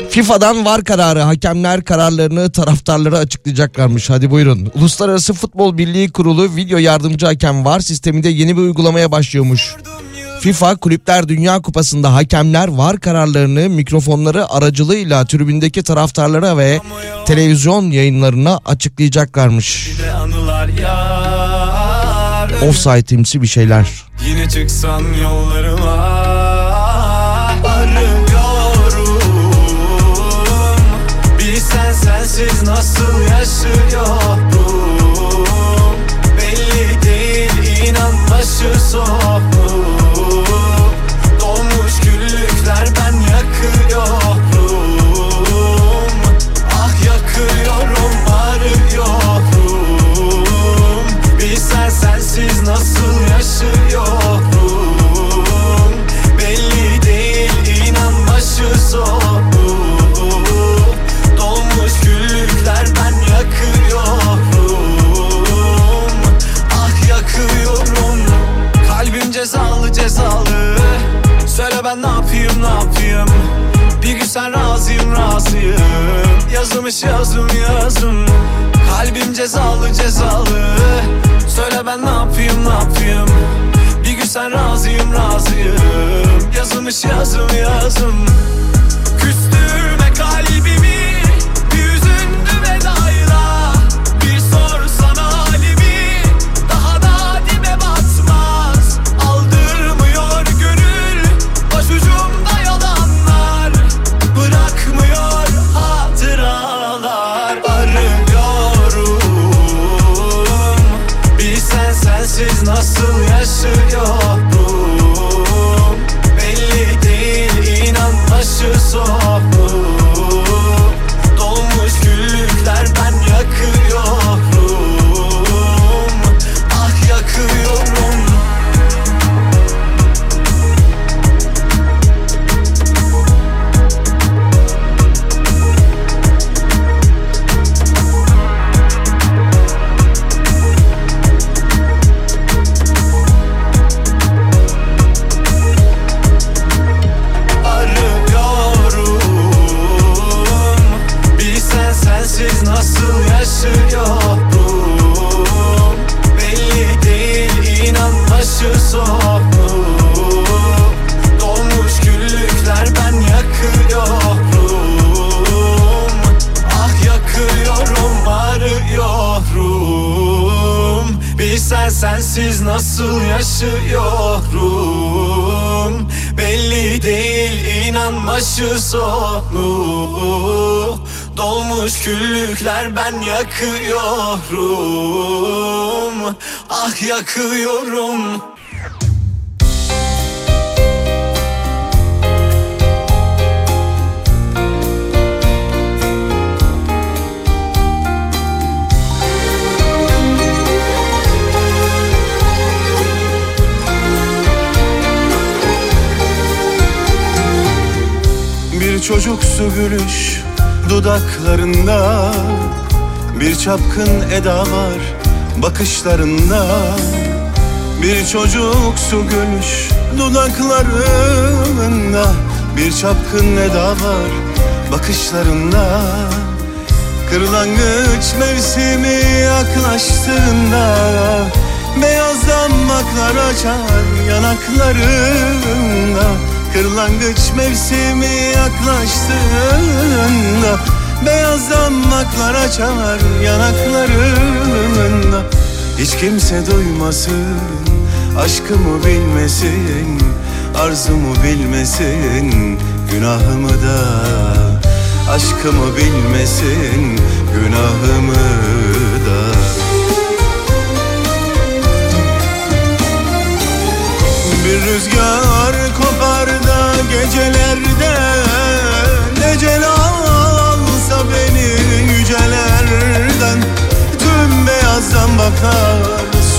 FIFA'dan VAR kararı, hakemler kararlarını taraftarlara açıklayacaklarmış. Hadi buyurun. Uluslararası Futbol Birliği Kurulu video yardımcı hakem VAR sisteminde yeni bir uygulamaya başlıyormuş. FIFA Kulüpler Dünya Kupası'nda hakemler VAR kararlarını mikrofonları aracılığıyla tribündeki taraftarlara ve televizyon yayınlarına açıklayacaklarmış. Ofsaytimsi bir şeyler. Yine çıksan yollarıma. Sensiz nasıl yaşıyorum? Belli değil inan başı soğuk. Dolmuş güllükler ben yakıyorum. Ah yakıyorum arıyorum. Bilsen sensiz nasıl yaşıyorum? Belli değil inan başı soğuk. Yakıyorum, ah yakıyorum. Kalbim cezalı cezalı. Söyle ben ne yapayım ne yapayım. Bir gün sen razıyım razıyım. Yazılmış yazım yazım. Kalbim cezalı cezalı. Söyle ben ne yapayım ne yapayım. Bir gün sen razıyım razıyım. Yazılmış yazım yazım. Küstürme kalbimi. Nasıl yaşıyorum? Belli değil inan başı soğuk. Dolmuş güllükler ben yakıyorum. Ah yakıyorum. Yaşıyorum, belli değil inan başı soğuk. Dolmuş güllükler ben yakıyorum. Ah yakıyorum, arıyorum. Bilsen sensiz nasıl yaşıyorum. Belli değil inan başı soğuk. Dolmuş küllükler ben yakıyorum. Ah yakıyorum. Bir çocuksu gülüş dudaklarında, bir çapkın eda var bakışlarında. Bir çocuksu gülüş dudaklarında, bir çapkın eda var bakışlarında. Kırlangıç mevsimi yaklaştığında, beyaz damlaklar açar yanaklarında. Kırlangıç mevsimi yaklaştığında, beyaz damlaklar açar yanaklarında. Hiç kimse duymasın, aşkımı bilmesin, arzumu bilmesin, günahımı da. Aşkımı bilmesin, günahımı da. Bir rüzgar kopar da gecelerde, necel alsa beni yücelerden. Tüm beyazdan bakar,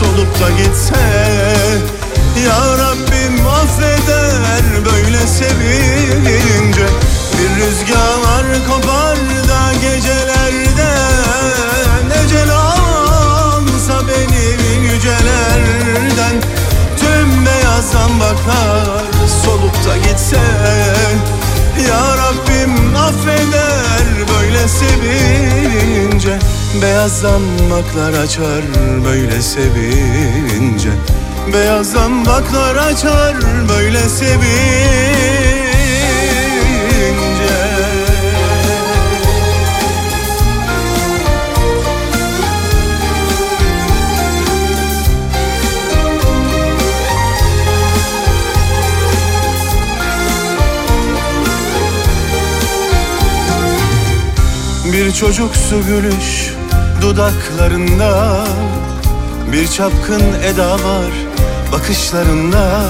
solup da gitse. Ya Rabbim affeder böyle sevince. Bir rüzgar kopar da gecelerde, necel alsa beni yücelerden. Tüm beyazdan bakar, solup da gitse. Ya Rabbim affeder böyle sevince. Beyaz zambaklar açar böyle sevince. Beyaz zambaklar açar böyle sevince. Bir çocuksu gülüş dudaklarında, bir çapkın eda var bakışlarında.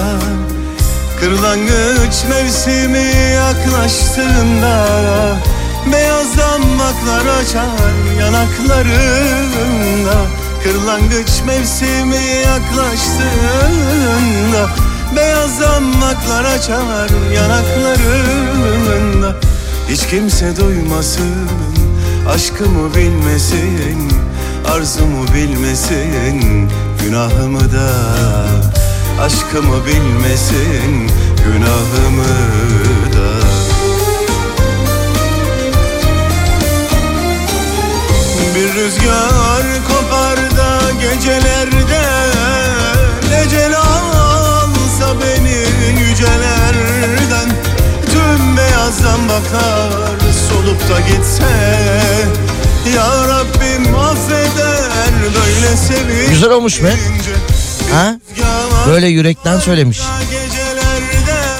Kırlangıç mevsimi yaklaştığında, beyaz damlaklar açar yanaklarında. Kırlangıç mevsimi yaklaştığında, beyaz damlaklar açar yanaklarında. Hiç kimse duymasın, aşkımı bilmesin, arzumu bilmesin, günahımı da. Aşkımı bilmesin, günahımı da. Bir rüzgar kopar da gecelerde, necel alsa beni yücelerden. Tüm beyazdan bakar, solup da gitse. Ya Rabbim affeder böyle sevince. Güzel olmuş be. Ha? Böyle yürekten söylemiş.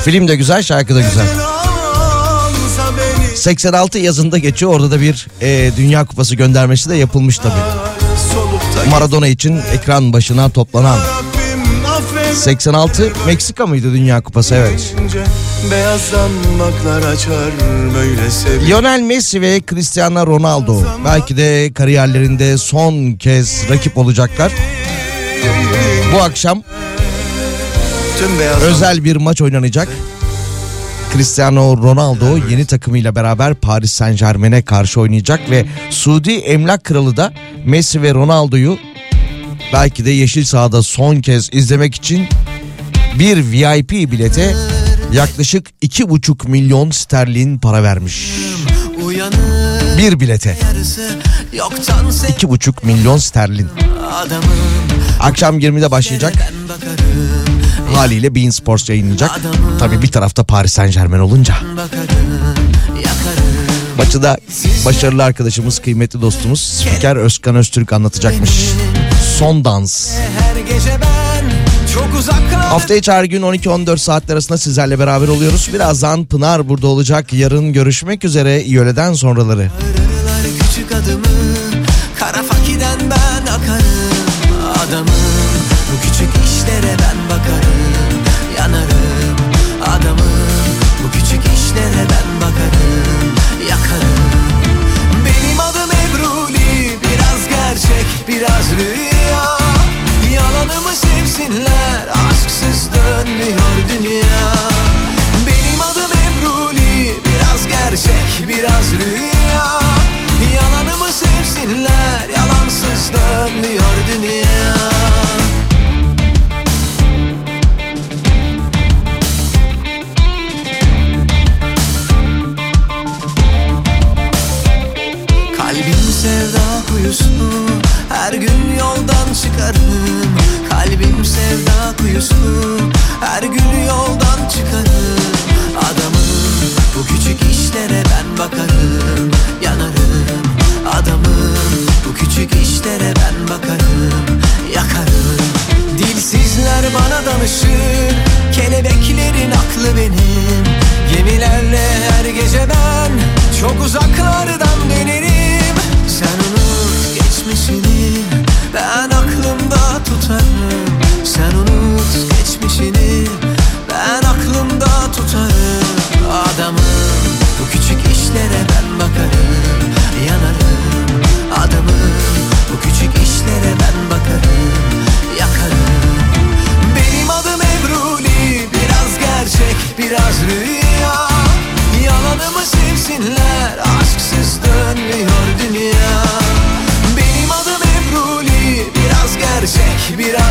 Film de güzel, şarkı da güzel. 86 yazında geçiyor. Orada da bir Dünya Kupası göndermesi de yapılmış tabii. Maradona için ekran başına toplanan. 86 Meksika mıydı Dünya Kupası? Evet. Lionel Messi ve Cristiano Ronaldo belki de kariyerlerinde son kez rakip olacaklar. Bu akşam özel bir maç oynanacak. Cristiano Ronaldo yeni takımıyla beraber Paris Saint-Germain'e karşı oynayacak ve Suudi Emlak Kralı da Messi ve Ronaldo'yu belki de yeşil sahada son kez izlemek için bir VIP bilete yaklaşık 2,5 milyon sterlin para vermiş. Bir bilete 2,5 milyon sterlin. Akşam 20'de başlayacak. Haliyle Bein Sports yayınlanacak. Tabii bir tarafta Paris Saint Germain olunca. Maçı da başarılı arkadaşımız, kıymetli dostumuz spiker Özkan Öztürk anlatacakmış. Son dans. Hafta içi her gün 12-14 saatler arasında sizlerle beraber oluyoruz. Birazdan Pınar burada olacak. Yarın görüşmek üzere. İyi öğleden sonraları. Küçük adımı, kara fakiden ben akarım. Adamım, bu küçük işlere ben bakarım, yanarım. Adamım, bu küçük işlere ben bakarım, yakarım. Benim adım Ebruli, biraz gerçek, biraz rüya. Yalanımı sevsinler, aşksız dönmüyor dünya. Benim adım Ebruli, biraz gerçek, biraz rüya. Yalanımı sevsinler, yalansız dönmüyor dünya. Kalbim sevda kuyusunu her gün yoldan çıkarım. Kalbim sevda kuyusunu her gün yoldan çıkarım. Adamım, bu küçük işlere ben bakarım, yanarım. Adamım, bu küçük işlere ben bakarım, yakarım. danışır. Kelebeklerin aklı benim. Gemilerle her gece ben çok uzaklardan dönerim. Sen unut geçmişini, ben aklımda tutarım. Sen unut geçmişini, ben aklımda tutarım. Adamım, bu küçük işlere ben bakarım, yanarım. Adamım, bu küçük işlere ben bakarım, yakarım. Benim adım Ebruli, biraz gerçek, biraz rüya. Yalanımı sevsinler, aşksız dönmüyor dünya. Benim adım Ebruli, biraz gerçek, biraz